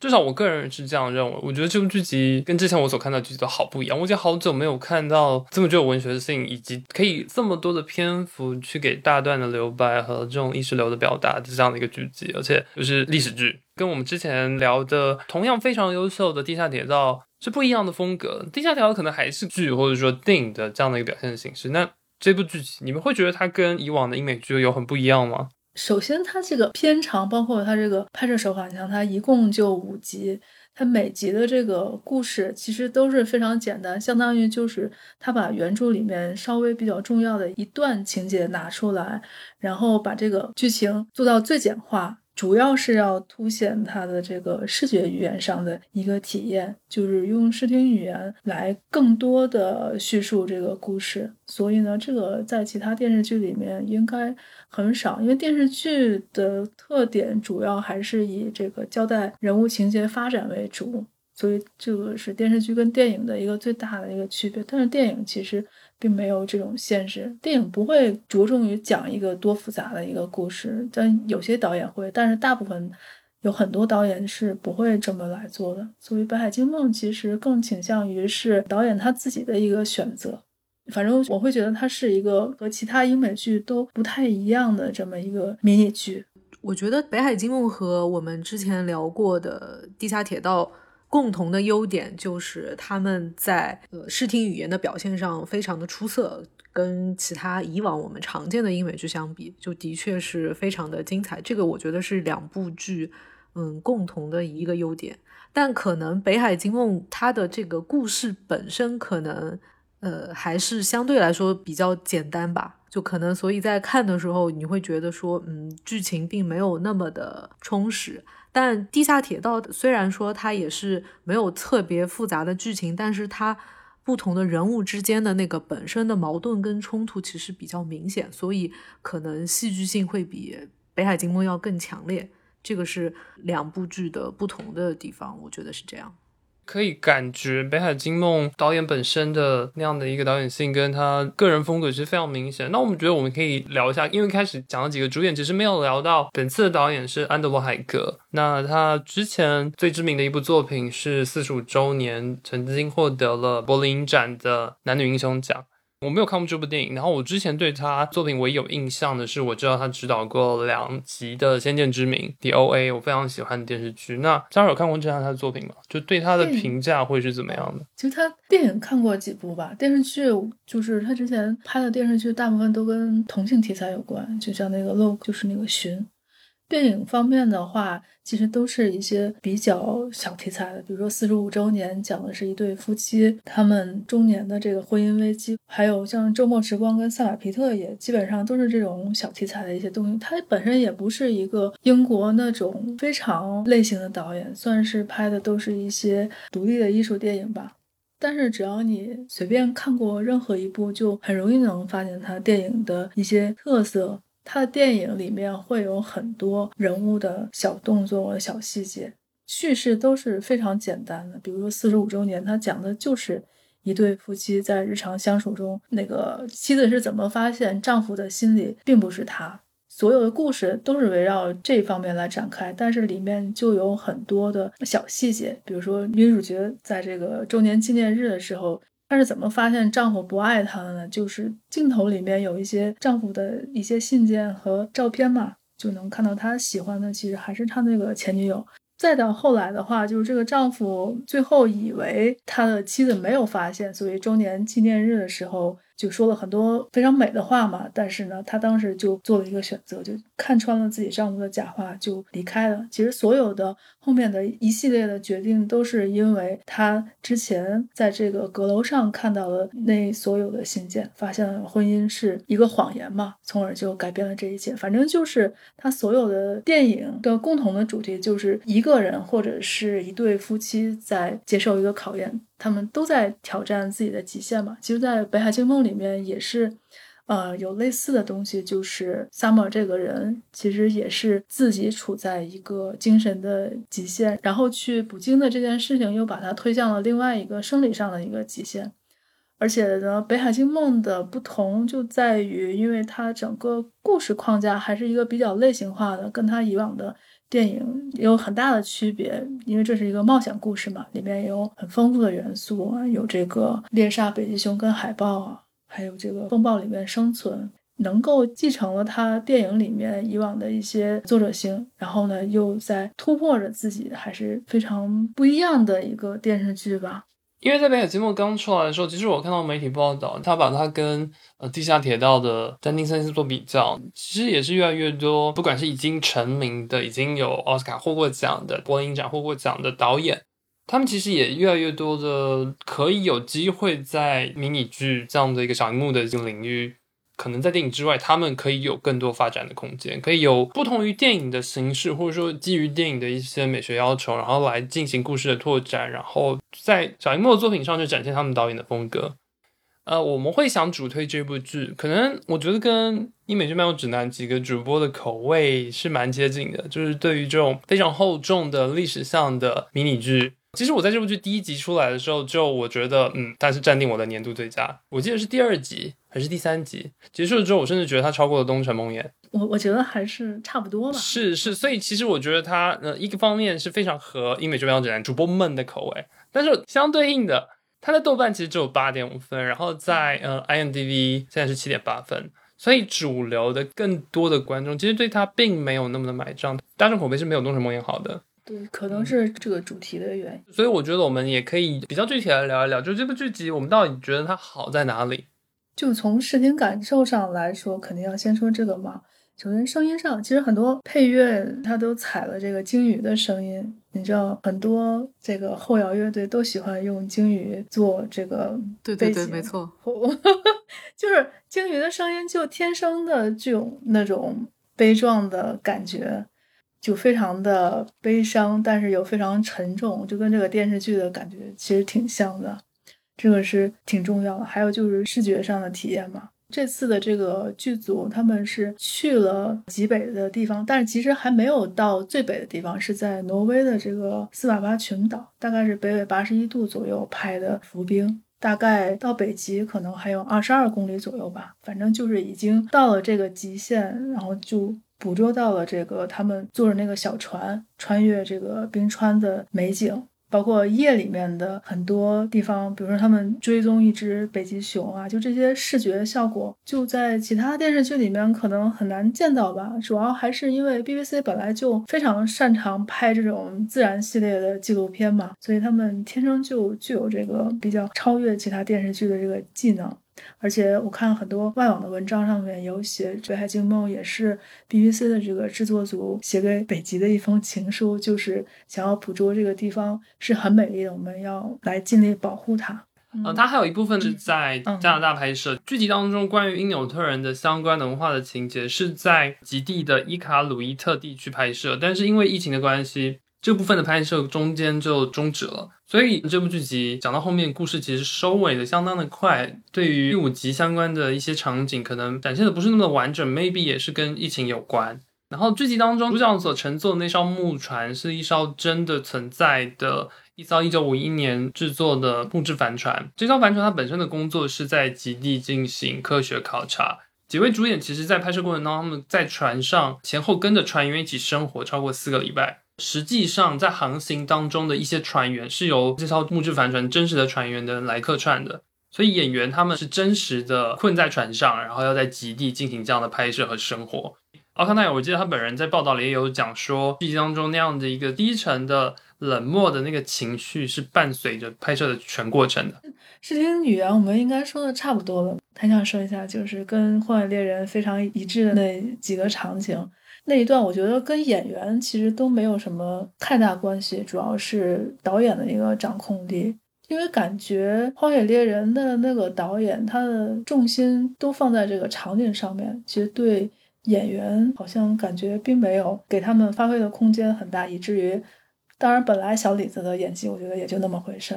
至少我个人是这样认为，我觉得这部剧集跟之前我所看到的剧集都好不一样，我已经好久没有看到这么具有文学性以及可以这么多的篇幅去给大段的留白和这种意识流的表达这样的一个剧集，而且就是历史剧跟我们之前聊的同样非常优秀的地下铁道是不一样的风格，地下铁道可能还是剧或者说电影的这样的一个表现形式，那这部剧集你们会觉得它跟以往的英美剧有很不一样吗？首先它这个片长包括它这个拍摄手法，你像它一共就五集，它每集的这个故事其实都是非常简单，相当于就是它把原著里面稍微比较重要的一段情节拿出来，然后把这个剧情做到最简化，主要是要凸显它的这个视觉语言上的一个体验，就是用视听语言来更多的叙述这个故事。所以呢，这个在其他电视剧里面应该很少，因为电视剧的特点主要还是以这个交代人物情节发展为主，所以这个是电视剧跟电影的一个最大的一个区别。但是电影其实并没有这种限制，电影不会着重于讲一个多复杂的一个故事，但有些导演会，但是大部分有很多导演是不会这么来做的，所以北海惊梦其实更倾向于是导演他自己的一个选择。反正我会觉得它是一个和其他英美剧都不太一样的这么一个迷你剧。我觉得北海惊梦和我们之前聊过的地下铁道共同的优点就是他们在呃视听语言的表现上非常的出色，跟其他以往我们常见的英美剧相比，就的确是非常的精彩。这个我觉得是两部剧嗯共同的一个优点，但可能《北海惊梦》它的这个故事本身可能呃还是相对来说比较简单吧。就可能所以在看的时候你会觉得说嗯剧情并没有那么的充实，但地下铁道虽然说它也是没有特别复杂的剧情，但是它不同的人物之间的那个本身的矛盾跟冲突其实比较明显，所以可能戏剧性会比北海惊梦要更强烈，这个是两部剧的不同的地方，我觉得是这样。可以感觉北海惊梦导演本身的那样的一个导演性跟他个人风格是非常明显。那我们觉得我们可以聊一下，因为开始讲了几个主演，只是没有聊到本次的导演是安德罗海格。那他之前最知名的一部作品是四十五周年，曾经获得了柏林影展的男女英雄奖。我没有看过这部电影，然后我之前对他作品唯一有印象的是我知道他指导过两集的《先见之明》 D O A， 我非常喜欢的电视剧。那Sarah有看过这样他的作品吗？就对他的评价会是怎么样的？其实他电影看过几部吧，电视剧就是他之前拍的电视剧大部分都跟同性题材有关，就像那个 Look 就是那个寻。电影方面的话其实都是一些比较小题材的，比如说四十五周年讲的是一对夫妻他们中年的这个婚姻危机，还有像周末时光跟萨瓦皮特也基本上都是这种小题材的一些东西。他本身也不是一个英国那种非常类型的导演，算是拍的都是一些独立的艺术电影吧，但是只要你随便看过任何一部就很容易能发现他电影的一些特色。他的电影里面会有很多人物的小动作和小细节，叙事都是非常简单的，比如说四十五周年他讲的就是一对夫妻在日常相处中，那个妻子是怎么发现丈夫的心理并不是他，所有的故事都是围绕这方面来展开，但是里面就有很多的小细节，比如说女主角在这个周年纪念日的时候她是怎么发现丈夫不爱她的呢？就是镜头里面有一些丈夫的一些信件和照片嘛，就能看到她喜欢的其实还是她那个前女友。再到后来的话，就是这个丈夫最后以为他的妻子没有发现，所以周年纪念日的时候就说了很多非常美的话嘛，但是呢他当时就做了一个选择，就看穿了自己丈夫的假话就离开了。其实所有的后面的一系列的决定都是因为他之前在这个阁楼上看到了那所有的信件，发现婚姻是一个谎言嘛，从而就改变了这一切。反正就是他所有的电影的共同的主题就是一个人或者是一对夫妻在接受一个考验，他们都在挑战自己的极限嘛。其实在《北海惊梦》里面也是呃，有类似的东西，就是 Summer 这个人其实也是自己处在一个精神的极限，然后去捕鲸的这件事情又把它推向了另外一个生理上的一个极限。而且呢，《北海惊梦》的不同就在于因为它整个故事框架还是一个比较类型化的，跟它以往的电影也有很大的区别，因为这是一个冒险故事嘛，里面也有很丰富的元素，有这个猎杀北极熊跟海豹啊，还有这个风暴里面生存，能够继承了他电影里面以往的一些作者性，然后呢又在突破着自己，还是非常不一样的一个电视剧吧。因为在《北海惊梦》刚出来的时候，其实我看到媒体报道他把它跟呃地下铁道的丹丁森斯做比较，其实也是越来越多不管是已经成名的已经有奥斯卡获过奖的柏林影展获过奖的导演，他们其实也越来越多的可以有机会在迷你剧这样的一个小荧幕的这个领域，可能在电影之外他们可以有更多发展的空间，可以有不同于电影的形式，或者说基于电影的一些美学要求，然后来进行故事的拓展，然后在小荧幕的作品上去展现他们导演的风格。呃，我们会想主推这部剧，可能我觉得跟英美剧漫游指南几个主播的口味是蛮接近的，就是对于这种非常厚重的历史向的迷你剧，其实我在这部剧第一集出来的时候就我觉得嗯，它是占定我的年度最佳，我记得是第二集还是第三集结束之后，我甚至觉得它超过了东城梦魇。我我觉得还是差不多吧。是是，所以其实我觉得它呃一个方面是非常合英美剧漫游指南主播们的口味，但是相对应的它的豆瓣其实只有 八点五 分，然后在呃 I M D B 现在是 七点八 分，所以主流的更多的观众其实对它并没有那么的买账，大众口碑是没有东城梦魇好的。对，可能是这个主题的原因、嗯、所以我觉得我们也可以比较具体来聊一聊，就这部剧集我们到底觉得它好在哪里。就从视听感受上来说肯定要先说这个嘛。首先声音上，其实很多配乐它都采了这个鲸鱼的声音，你知道很多这个后摇乐队都喜欢用鲸鱼做这个背景。对对对，没错就是鲸鱼的声音就天生的具有那种悲壮的感觉，就非常的悲伤但是又非常沉重，就跟这个电视剧的感觉其实挺像的，这个是挺重要的。还有就是视觉上的体验嘛，这次的这个剧组他们是去了极北的地方，但是其实还没有到最北的地方，是在挪威的这个斯瓦巴群岛，大概是北纬八十一度左右拍的浮冰，大概到北极可能还有二十二公里左右吧，反正就是已经到了这个极限，然后就捕捉到了这个他们坐着那个小船穿越这个冰川的美景，包括夜里面的很多地方，比如说他们追踪一只北极熊啊，就这些视觉效果就在其他电视剧里面可能很难见到吧。主要还是因为 B B C 本来就非常擅长拍这种自然系列的纪录片嘛，所以他们天生就具有这个比较超越其他电视剧的这个技能。而且我看很多外网的文章上面有写，《北海惊梦》也是 B B C 的这个制作组写给北极的一封情书，就是想要捕捉这个地方是很美丽的，我们要来尽力保护它。嗯、呃，它还有一部分是在加拿大拍摄、嗯、剧集当中关于因纽特人的相关文化的情节是在极地的伊卡鲁伊特地区拍摄，但是因为疫情的关系这部分的拍摄中间就终止了，所以这部剧集讲到后面故事其实收尾的相当的快，对于第五集相关的一些场景可能展现的不是那么的完整， maybe 也是跟疫情有关。然后剧集当中主角所乘坐的那艘木船是一艘真的存在的一艘一九五一年制作的木质帆船，这艘帆船它本身的工作是在极地进行科学考察。几位主演其实在拍摄过程当中他们在船上前后跟着船员一起生活超过四个礼拜，实际上在航行当中的一些船员是由这艘木质帆船真实的船员的来客串的，所以演员他们是真实的困在船上，然后要在极地进行这样的拍摄和生活。奥康奈尔我记得他本人在报道里也有讲说，剧集当中那样的一个低沉的冷漠的那个情绪是伴随着拍摄的全过程的。视听语言我们应该说的差不多了，还想说一下就是跟《荒野猎人》非常一致的那几个场景，那一段我觉得跟演员其实都没有什么太大关系，主要是导演的一个掌控力。因为感觉《荒野猎人》的那个导演他的重心都放在这个场景上面，其实对演员好像感觉并没有给他们发挥的空间很大，以至于当然本来小李子的演技我觉得也就那么回事，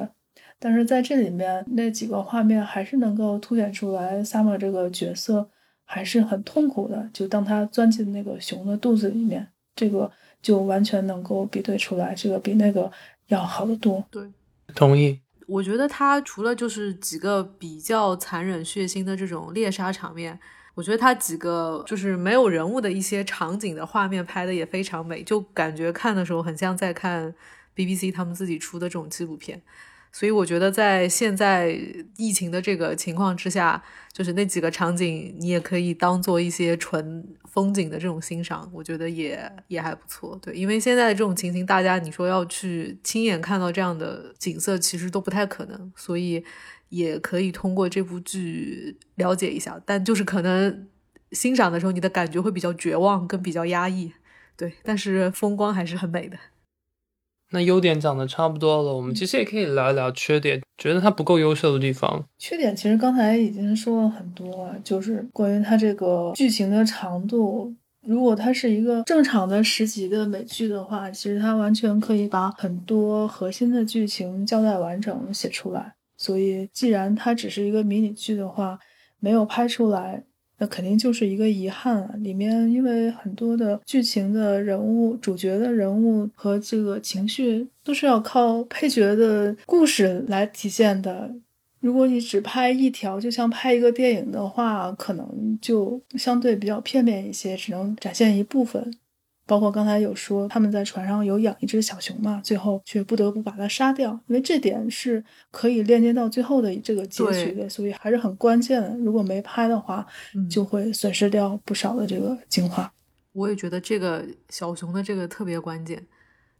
但是在这里面那几个画面还是能够凸显出来 Summer 这个角色还是很痛苦的，就当他钻进那个熊的肚子里面，这个就完全能够比对出来，这个比那个要好得多。对，同意。我觉得他除了就是几个比较残忍血腥的这种猎杀场面，我觉得他几个就是没有人物的一些场景的画面拍的也非常美，就感觉看的时候很像在看 B B C 他们自己出的这种纪录片。所以我觉得在现在疫情的这个情况之下，就是那几个场景你也可以当做一些纯风景的这种欣赏，我觉得也也还不错。对，因为现在这种情形大家你说要去亲眼看到这样的景色其实都不太可能，所以也可以通过这部剧了解一下，但就是可能欣赏的时候你的感觉会比较绝望跟比较压抑。对，但是风光还是很美的。那优点讲的差不多了，我们其实也可以聊一聊缺点，觉得它不够优秀的地方。缺点其实刚才已经说了很多了，就是关于它这个剧情的长度，如果它是一个正常的十集的美剧的话，其实它完全可以把很多核心的剧情交代完整写出来，所以既然它只是一个迷你剧的话，没有拍出来那肯定就是一个遗憾了。里面因为很多的剧情的人物主角的人物和这个情绪都是要靠配角的故事来体现的，如果你只拍一条就像拍一个电影的话，可能就相对比较片面一些，只能展现一部分。包括刚才有说他们在船上有养一只小熊嘛，最后却不得不把它杀掉，因为这点是可以链接到最后的这个结局的，所以还是很关键的，如果没拍的话、嗯、就会损失掉不少的这个精华。我也觉得这个小熊的这个特别关键，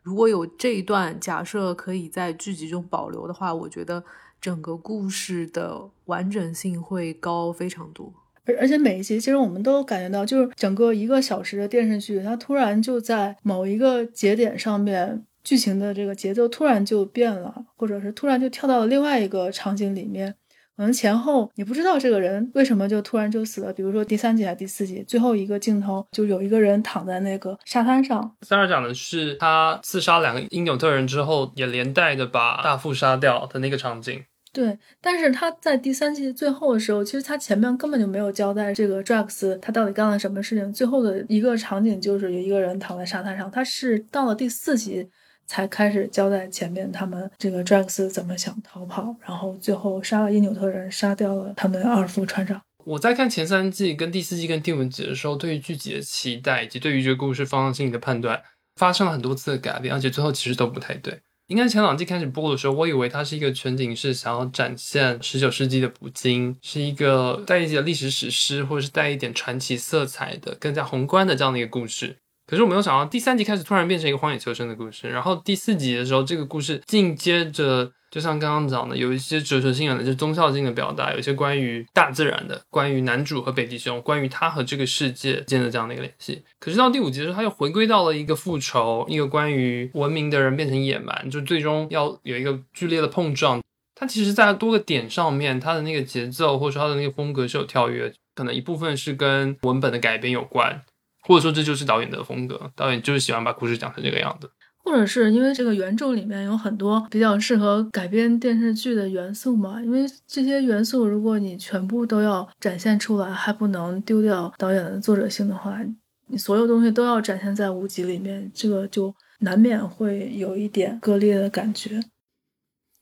如果有这一段假设可以在剧集中保留的话，我觉得整个故事的完整性会高非常多。而且每一集其实我们都感觉到，就是整个一个小时的电视剧它突然就在某一个节点上面剧情的这个节奏突然就变了，或者是突然就跳到了另外一个场景里面，可能前后你不知道这个人为什么就突然就死了。比如说第三集还是第四集最后一个镜头就有一个人躺在那个沙滩上。Sarah讲的是他刺杀两个因纽特人之后也连带着把大副杀掉的那个场景。对，但是他在第三季最后的时候，其实他前面根本就没有交代这个 Drax 他到底干了什么事情，最后的一个场景就是有一个人躺在沙滩上，他是到了第四集才开始交代前面他们这个 Drax 怎么想逃跑，然后最后杀了因纽特人，杀掉了他们二副船长。我在看前三季跟第四季跟第五季的时候，对于剧集的期待以及对于这个故事方向性的判断发生了很多次的改变，而且最后其实都不太对。应该前两季开始播的时候，我以为它是一个全景式想要展现十九世纪的捕鲸，是一个带一点历史史诗或者是带一点传奇色彩的更加宏观的这样的一个故事，可是我没有想到第三集开始突然变成一个荒野求生的故事，然后第四集的时候这个故事紧接着就像刚刚讲的有一些哲学性的就是宗教性的表达，有一些关于大自然的，关于男主和北极熊，关于他和这个世界间的这样的一个联系。可是到第五集的时候他又回归到了一个复仇，一个关于文明的人变成野蛮，就最终要有一个剧烈的碰撞。他其实在多个点上面他的那个节奏或者说他的那个风格是有跳跃，可能一部分是跟文本的改编有关，或者说这就是导演的风格，导演就是喜欢把故事讲成这个样子。或者是因为这个原著里面有很多比较适合改编电视剧的元素嘛，因为这些元素如果你全部都要展现出来，还不能丢掉导演的作者性的话，你所有东西都要展现在五集里面，这个就难免会有一点割裂的感觉。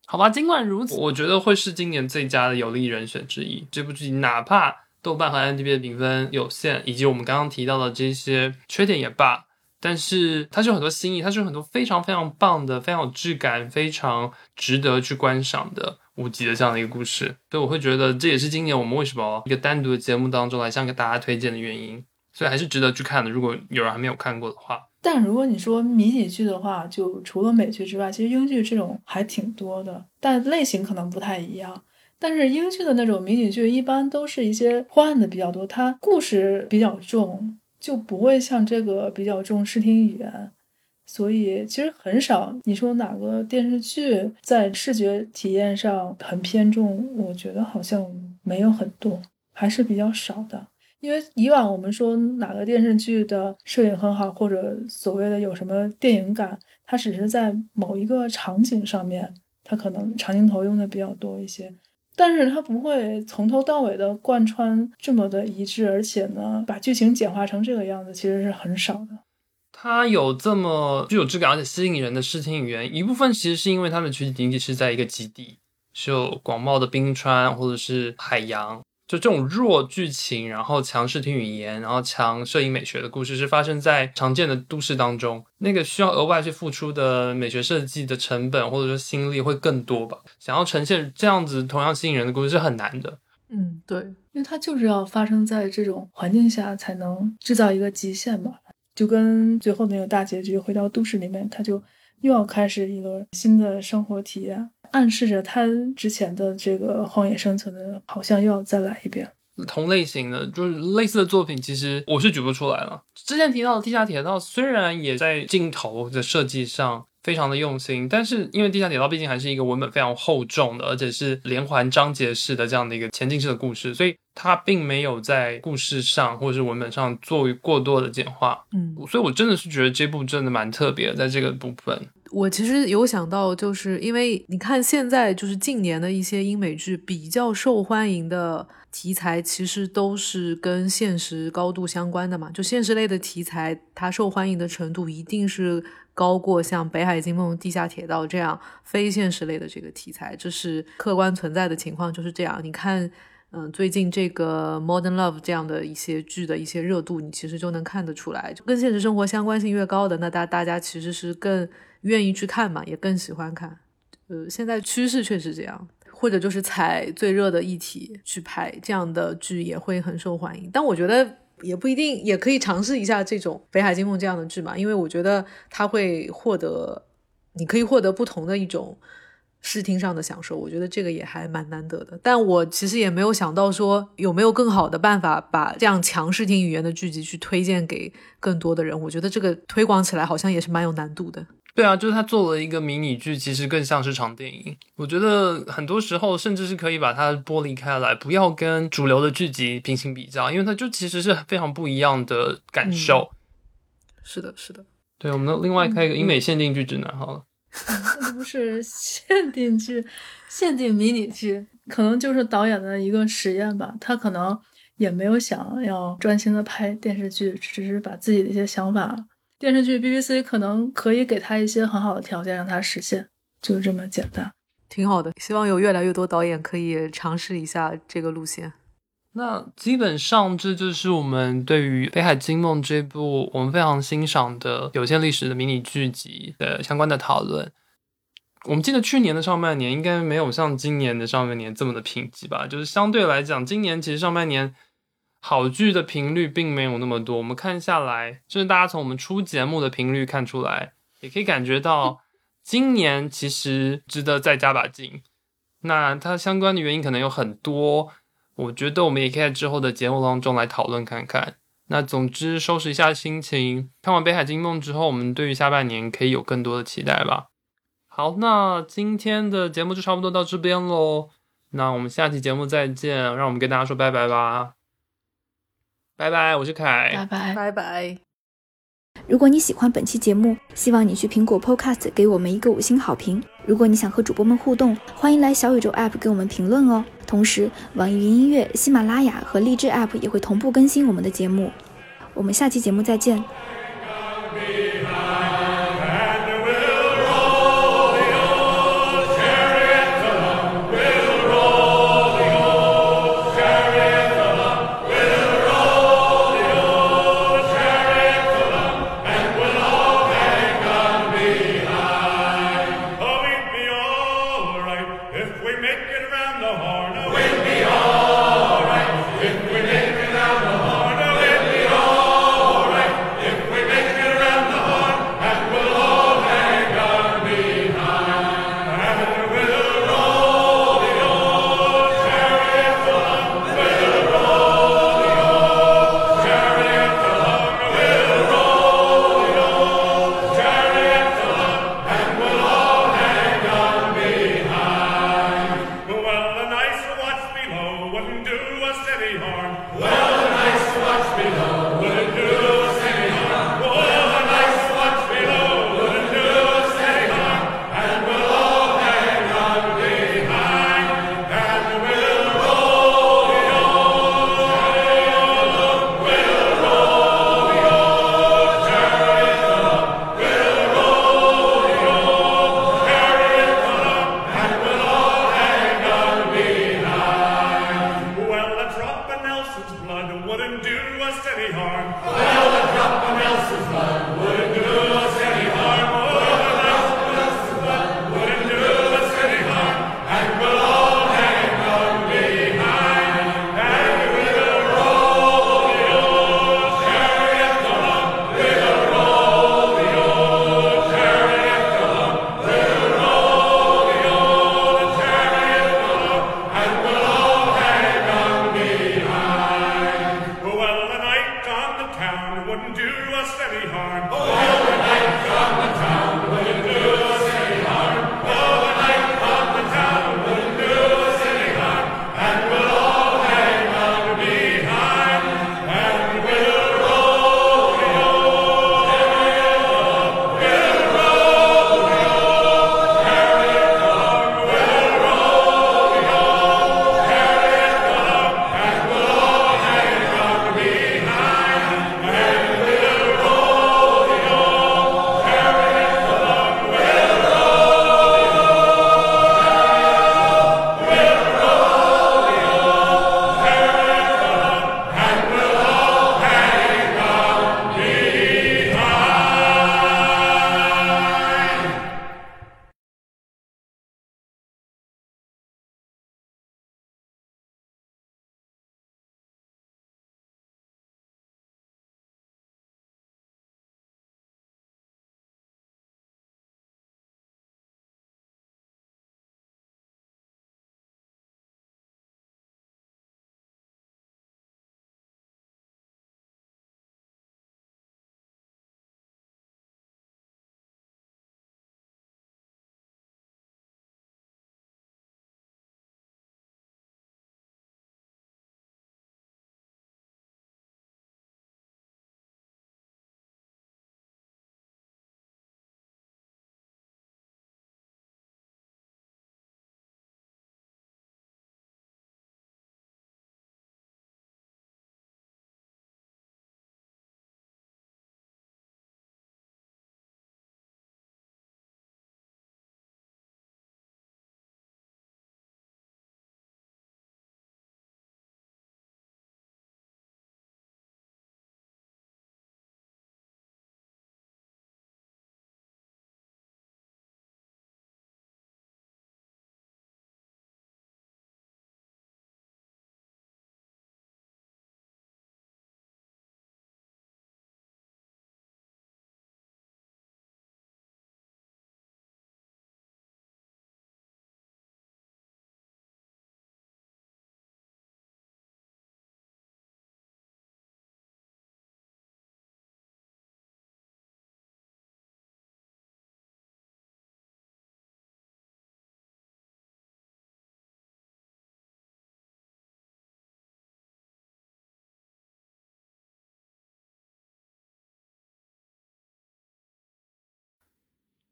好吧，尽管如此，我觉得会是今年最佳的有力人选之一。这部剧哪怕豆瓣和 I M D B 的评分有限，以及我们刚刚提到的这些缺点也罢，但是它是有很多新意，它是有很多非常非常棒的，非常有质感，非常值得去观赏的五集的这样的一个故事。所以我会觉得这也是今年我们为什么一个单独的节目当中来向给大家推荐的原因，所以还是值得去看的，如果有人还没有看过的话。但如果你说迷你剧的话，就除了美剧之外，其实英剧这种还挺多的，但类型可能不太一样。但是英剧的那种迷你剧一般都是一些破案的比较多，它故事比较重，就不会像这个比较重视听语言，所以其实很少你说哪个电视剧在视觉体验上很偏重，我觉得好像没有很多，还是比较少的。因为以往我们说哪个电视剧的摄影很好，或者所谓的有什么电影感，它只是在某一个场景上面，它可能长镜头用的比较多一些，但是它不会从头到尾的贯穿这么的一致，而且呢把剧情简化成这个样子其实是很少的。它有这么具有质感而且吸引人的视听语言，一部分其实是因为它的取景地是在一个极地，是有广袤的冰川或者是海洋，就这种弱剧情然后强视听语言然后强摄影美学的故事是发生在常见的都市当中，那个需要额外去付出的美学设计的成本或者说心力会更多吧，想要呈现这样子同样吸引人的故事是很难的。嗯，对，因为它就是要发生在这种环境下才能制造一个极限吧，就跟最后那个大结局回到都市里面，它就又要开始一个新的生活体验，暗示着他之前的这个荒野生存的好像又要再来一遍。同类型的就是类似的作品其实我是举不出来了，之前提到的地下铁道虽然也在镜头的设计上非常的用心，但是因为地下铁道毕竟还是一个文本非常厚重的而且是连环章节式的这样的一个前进式的故事，所以它并没有在故事上或者是文本上做过多的简化。嗯，所以我真的是觉得这部真的蛮特别的在这个部分。我其实有想到，就是因为你看现在就是近年的一些英美剧比较受欢迎的题材其实都是跟现实高度相关的嘛，就现实类的题材它受欢迎的程度一定是高过像北海惊梦、地下铁道这样非现实类的这个题材，这是客观存在的情况，就是这样。你看嗯，最近这个 Modern Love 这样的一些剧的一些热度你其实就能看得出来，就跟现实生活相关性越高的，那大大家其实是更愿意去看嘛，也更喜欢看。呃，现在趋势确实这样，或者就是踩最热的议题去拍，这样的剧也会很受欢迎。但我觉得也不一定，也可以尝试一下这种北海惊梦这样的剧嘛，因为我觉得它会获得，你可以获得不同的一种视听上的享受，我觉得这个也还蛮难得的。但我其实也没有想到说有没有更好的办法把这样强视听语言的剧集去推荐给更多的人，我觉得这个推广起来好像也是蛮有难度的。对啊，就是他做了一个迷你剧，其实更像是场电影，我觉得很多时候甚至是可以把它剥离开来，不要跟主流的剧集平行比较，因为它就其实是非常不一样的感受。嗯，是的是的。对，我们另外开一个英美限定剧指南好了。这不是限定剧，限定迷你剧，可能就是导演的一个实验吧，他可能也没有想要专心的拍电视剧，只是把自己的一些想法，电视剧 B B C 可能可以给他一些很好的条件让他实现，就这么简单。挺好的，希望有越来越多导演可以尝试一下这个路线。那基本上这就是我们对于《北海惊梦》这部我们非常欣赏的有限历史的迷你剧集的相关的讨论。我们记得去年的上半年应该没有像今年的上半年这么的贫瘠吧，就是相对来讲今年其实上半年好剧的频率并没有那么多，我们看下来就是大家从我们出节目的频率看出来，也可以感觉到今年其实值得再加把劲。那它相关的原因可能有很多，我觉得我们也可以在之后的节目当中来讨论看看。那总之收拾一下心情，看完《北海惊梦》之后，我们对于下半年可以有更多的期待吧。好，那今天的节目就差不多到这边咯，那我们下期节目再见，让我们跟大家说拜拜吧。拜拜，我是凯。拜拜拜拜。如果你喜欢本期节目，希望你去苹果 Podcast 给我们一个五星好评。如果你想和主播们互动，欢迎来小宇宙 App 给我们评论哦。同时，网易云音乐、喜马拉雅和荔枝 App 也会同步更新我们的节目。我们下期节目再见。wouldn't do us any harm. Well, the nights to watch below wouldn't do us any harm. Well, the nights to watch below wouldn't do us any harm. And we'll all hang on behind, and we'll roll the ocean. We'll roll the ocean. We'll roll the ocean. And we'll all hang on behind. Well, a drop of Nelson's blood wouldn't do us any harm. Well, a drop of Nelson's blood wouldn't do us any harm. Well, a drop of Nelson's blood wouldn't do us any harm. And we'll all hang on behind, and we'll roll the old chariot along. We'll roll the old chariot along. We'll roll the old chariot along. And we'll all hang on behind. Well, the night on the town wouldn't do us any harm. Well, the night on the town wouldn't do us any harm. Well, the night on the town wouldn't do us any harm. And we'll all hang on behind, and we'll roll the old chariot along. We'll roll the old chariot along. We'll roll the old chariot along. And we'll all hang on behind, and we'll roll the old chariot along. We'll roll the old, we'll roll the old chariot along. And we'll all hang on behind.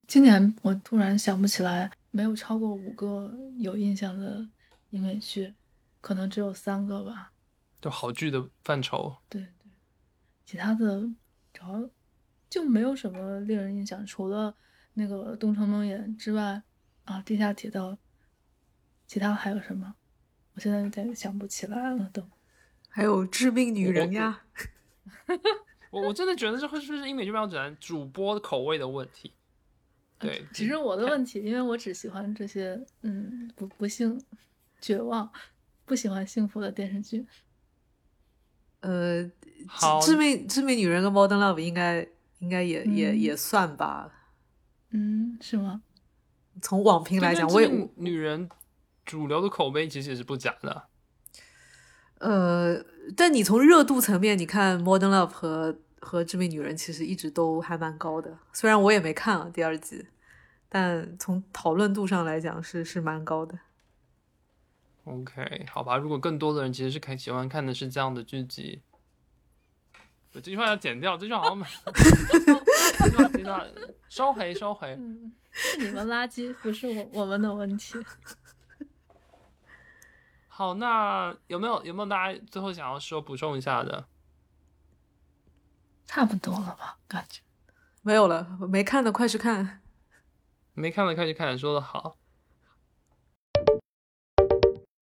今年我突然想不起来，没有超过五个有印象的英美剧，可能只有三个吧。就好剧的范畴，对对，其他的主要就没有什么令人印象，除了那个东城梦魇之外啊，地下铁道，其他还有什么？我现在有点想不起来了都。还有致命女人呀！我我真的觉得这会是不是英美剧标准主播口味的问题？对，只是我的问题，因为我只喜欢这些，嗯，不不幸、绝望，不喜欢幸福的电视剧。呃，好，致命致命女人跟 Modern Love 应该应该也、嗯、也也算吧。嗯，是吗？从网评来讲，我也女人主流的口碑其实也是不假的。呃，但你从热度层面，你看 Modern Love 和。和致命女人其实一直都还蛮高的，虽然我也没看啊第二季，但从讨论度上来讲是是蛮高的。OK， 好吧，如果更多的人其实是看喜欢看的是这样的剧集，我这句话要剪掉，这句话好像这句话这句话收回收回、嗯、是你们垃圾，不是我我们的问题。好，那有没有有没有大家最后想要说补充一下的？差不多了吧，感觉没有了，没看的快去看，没看的快去看，说的好。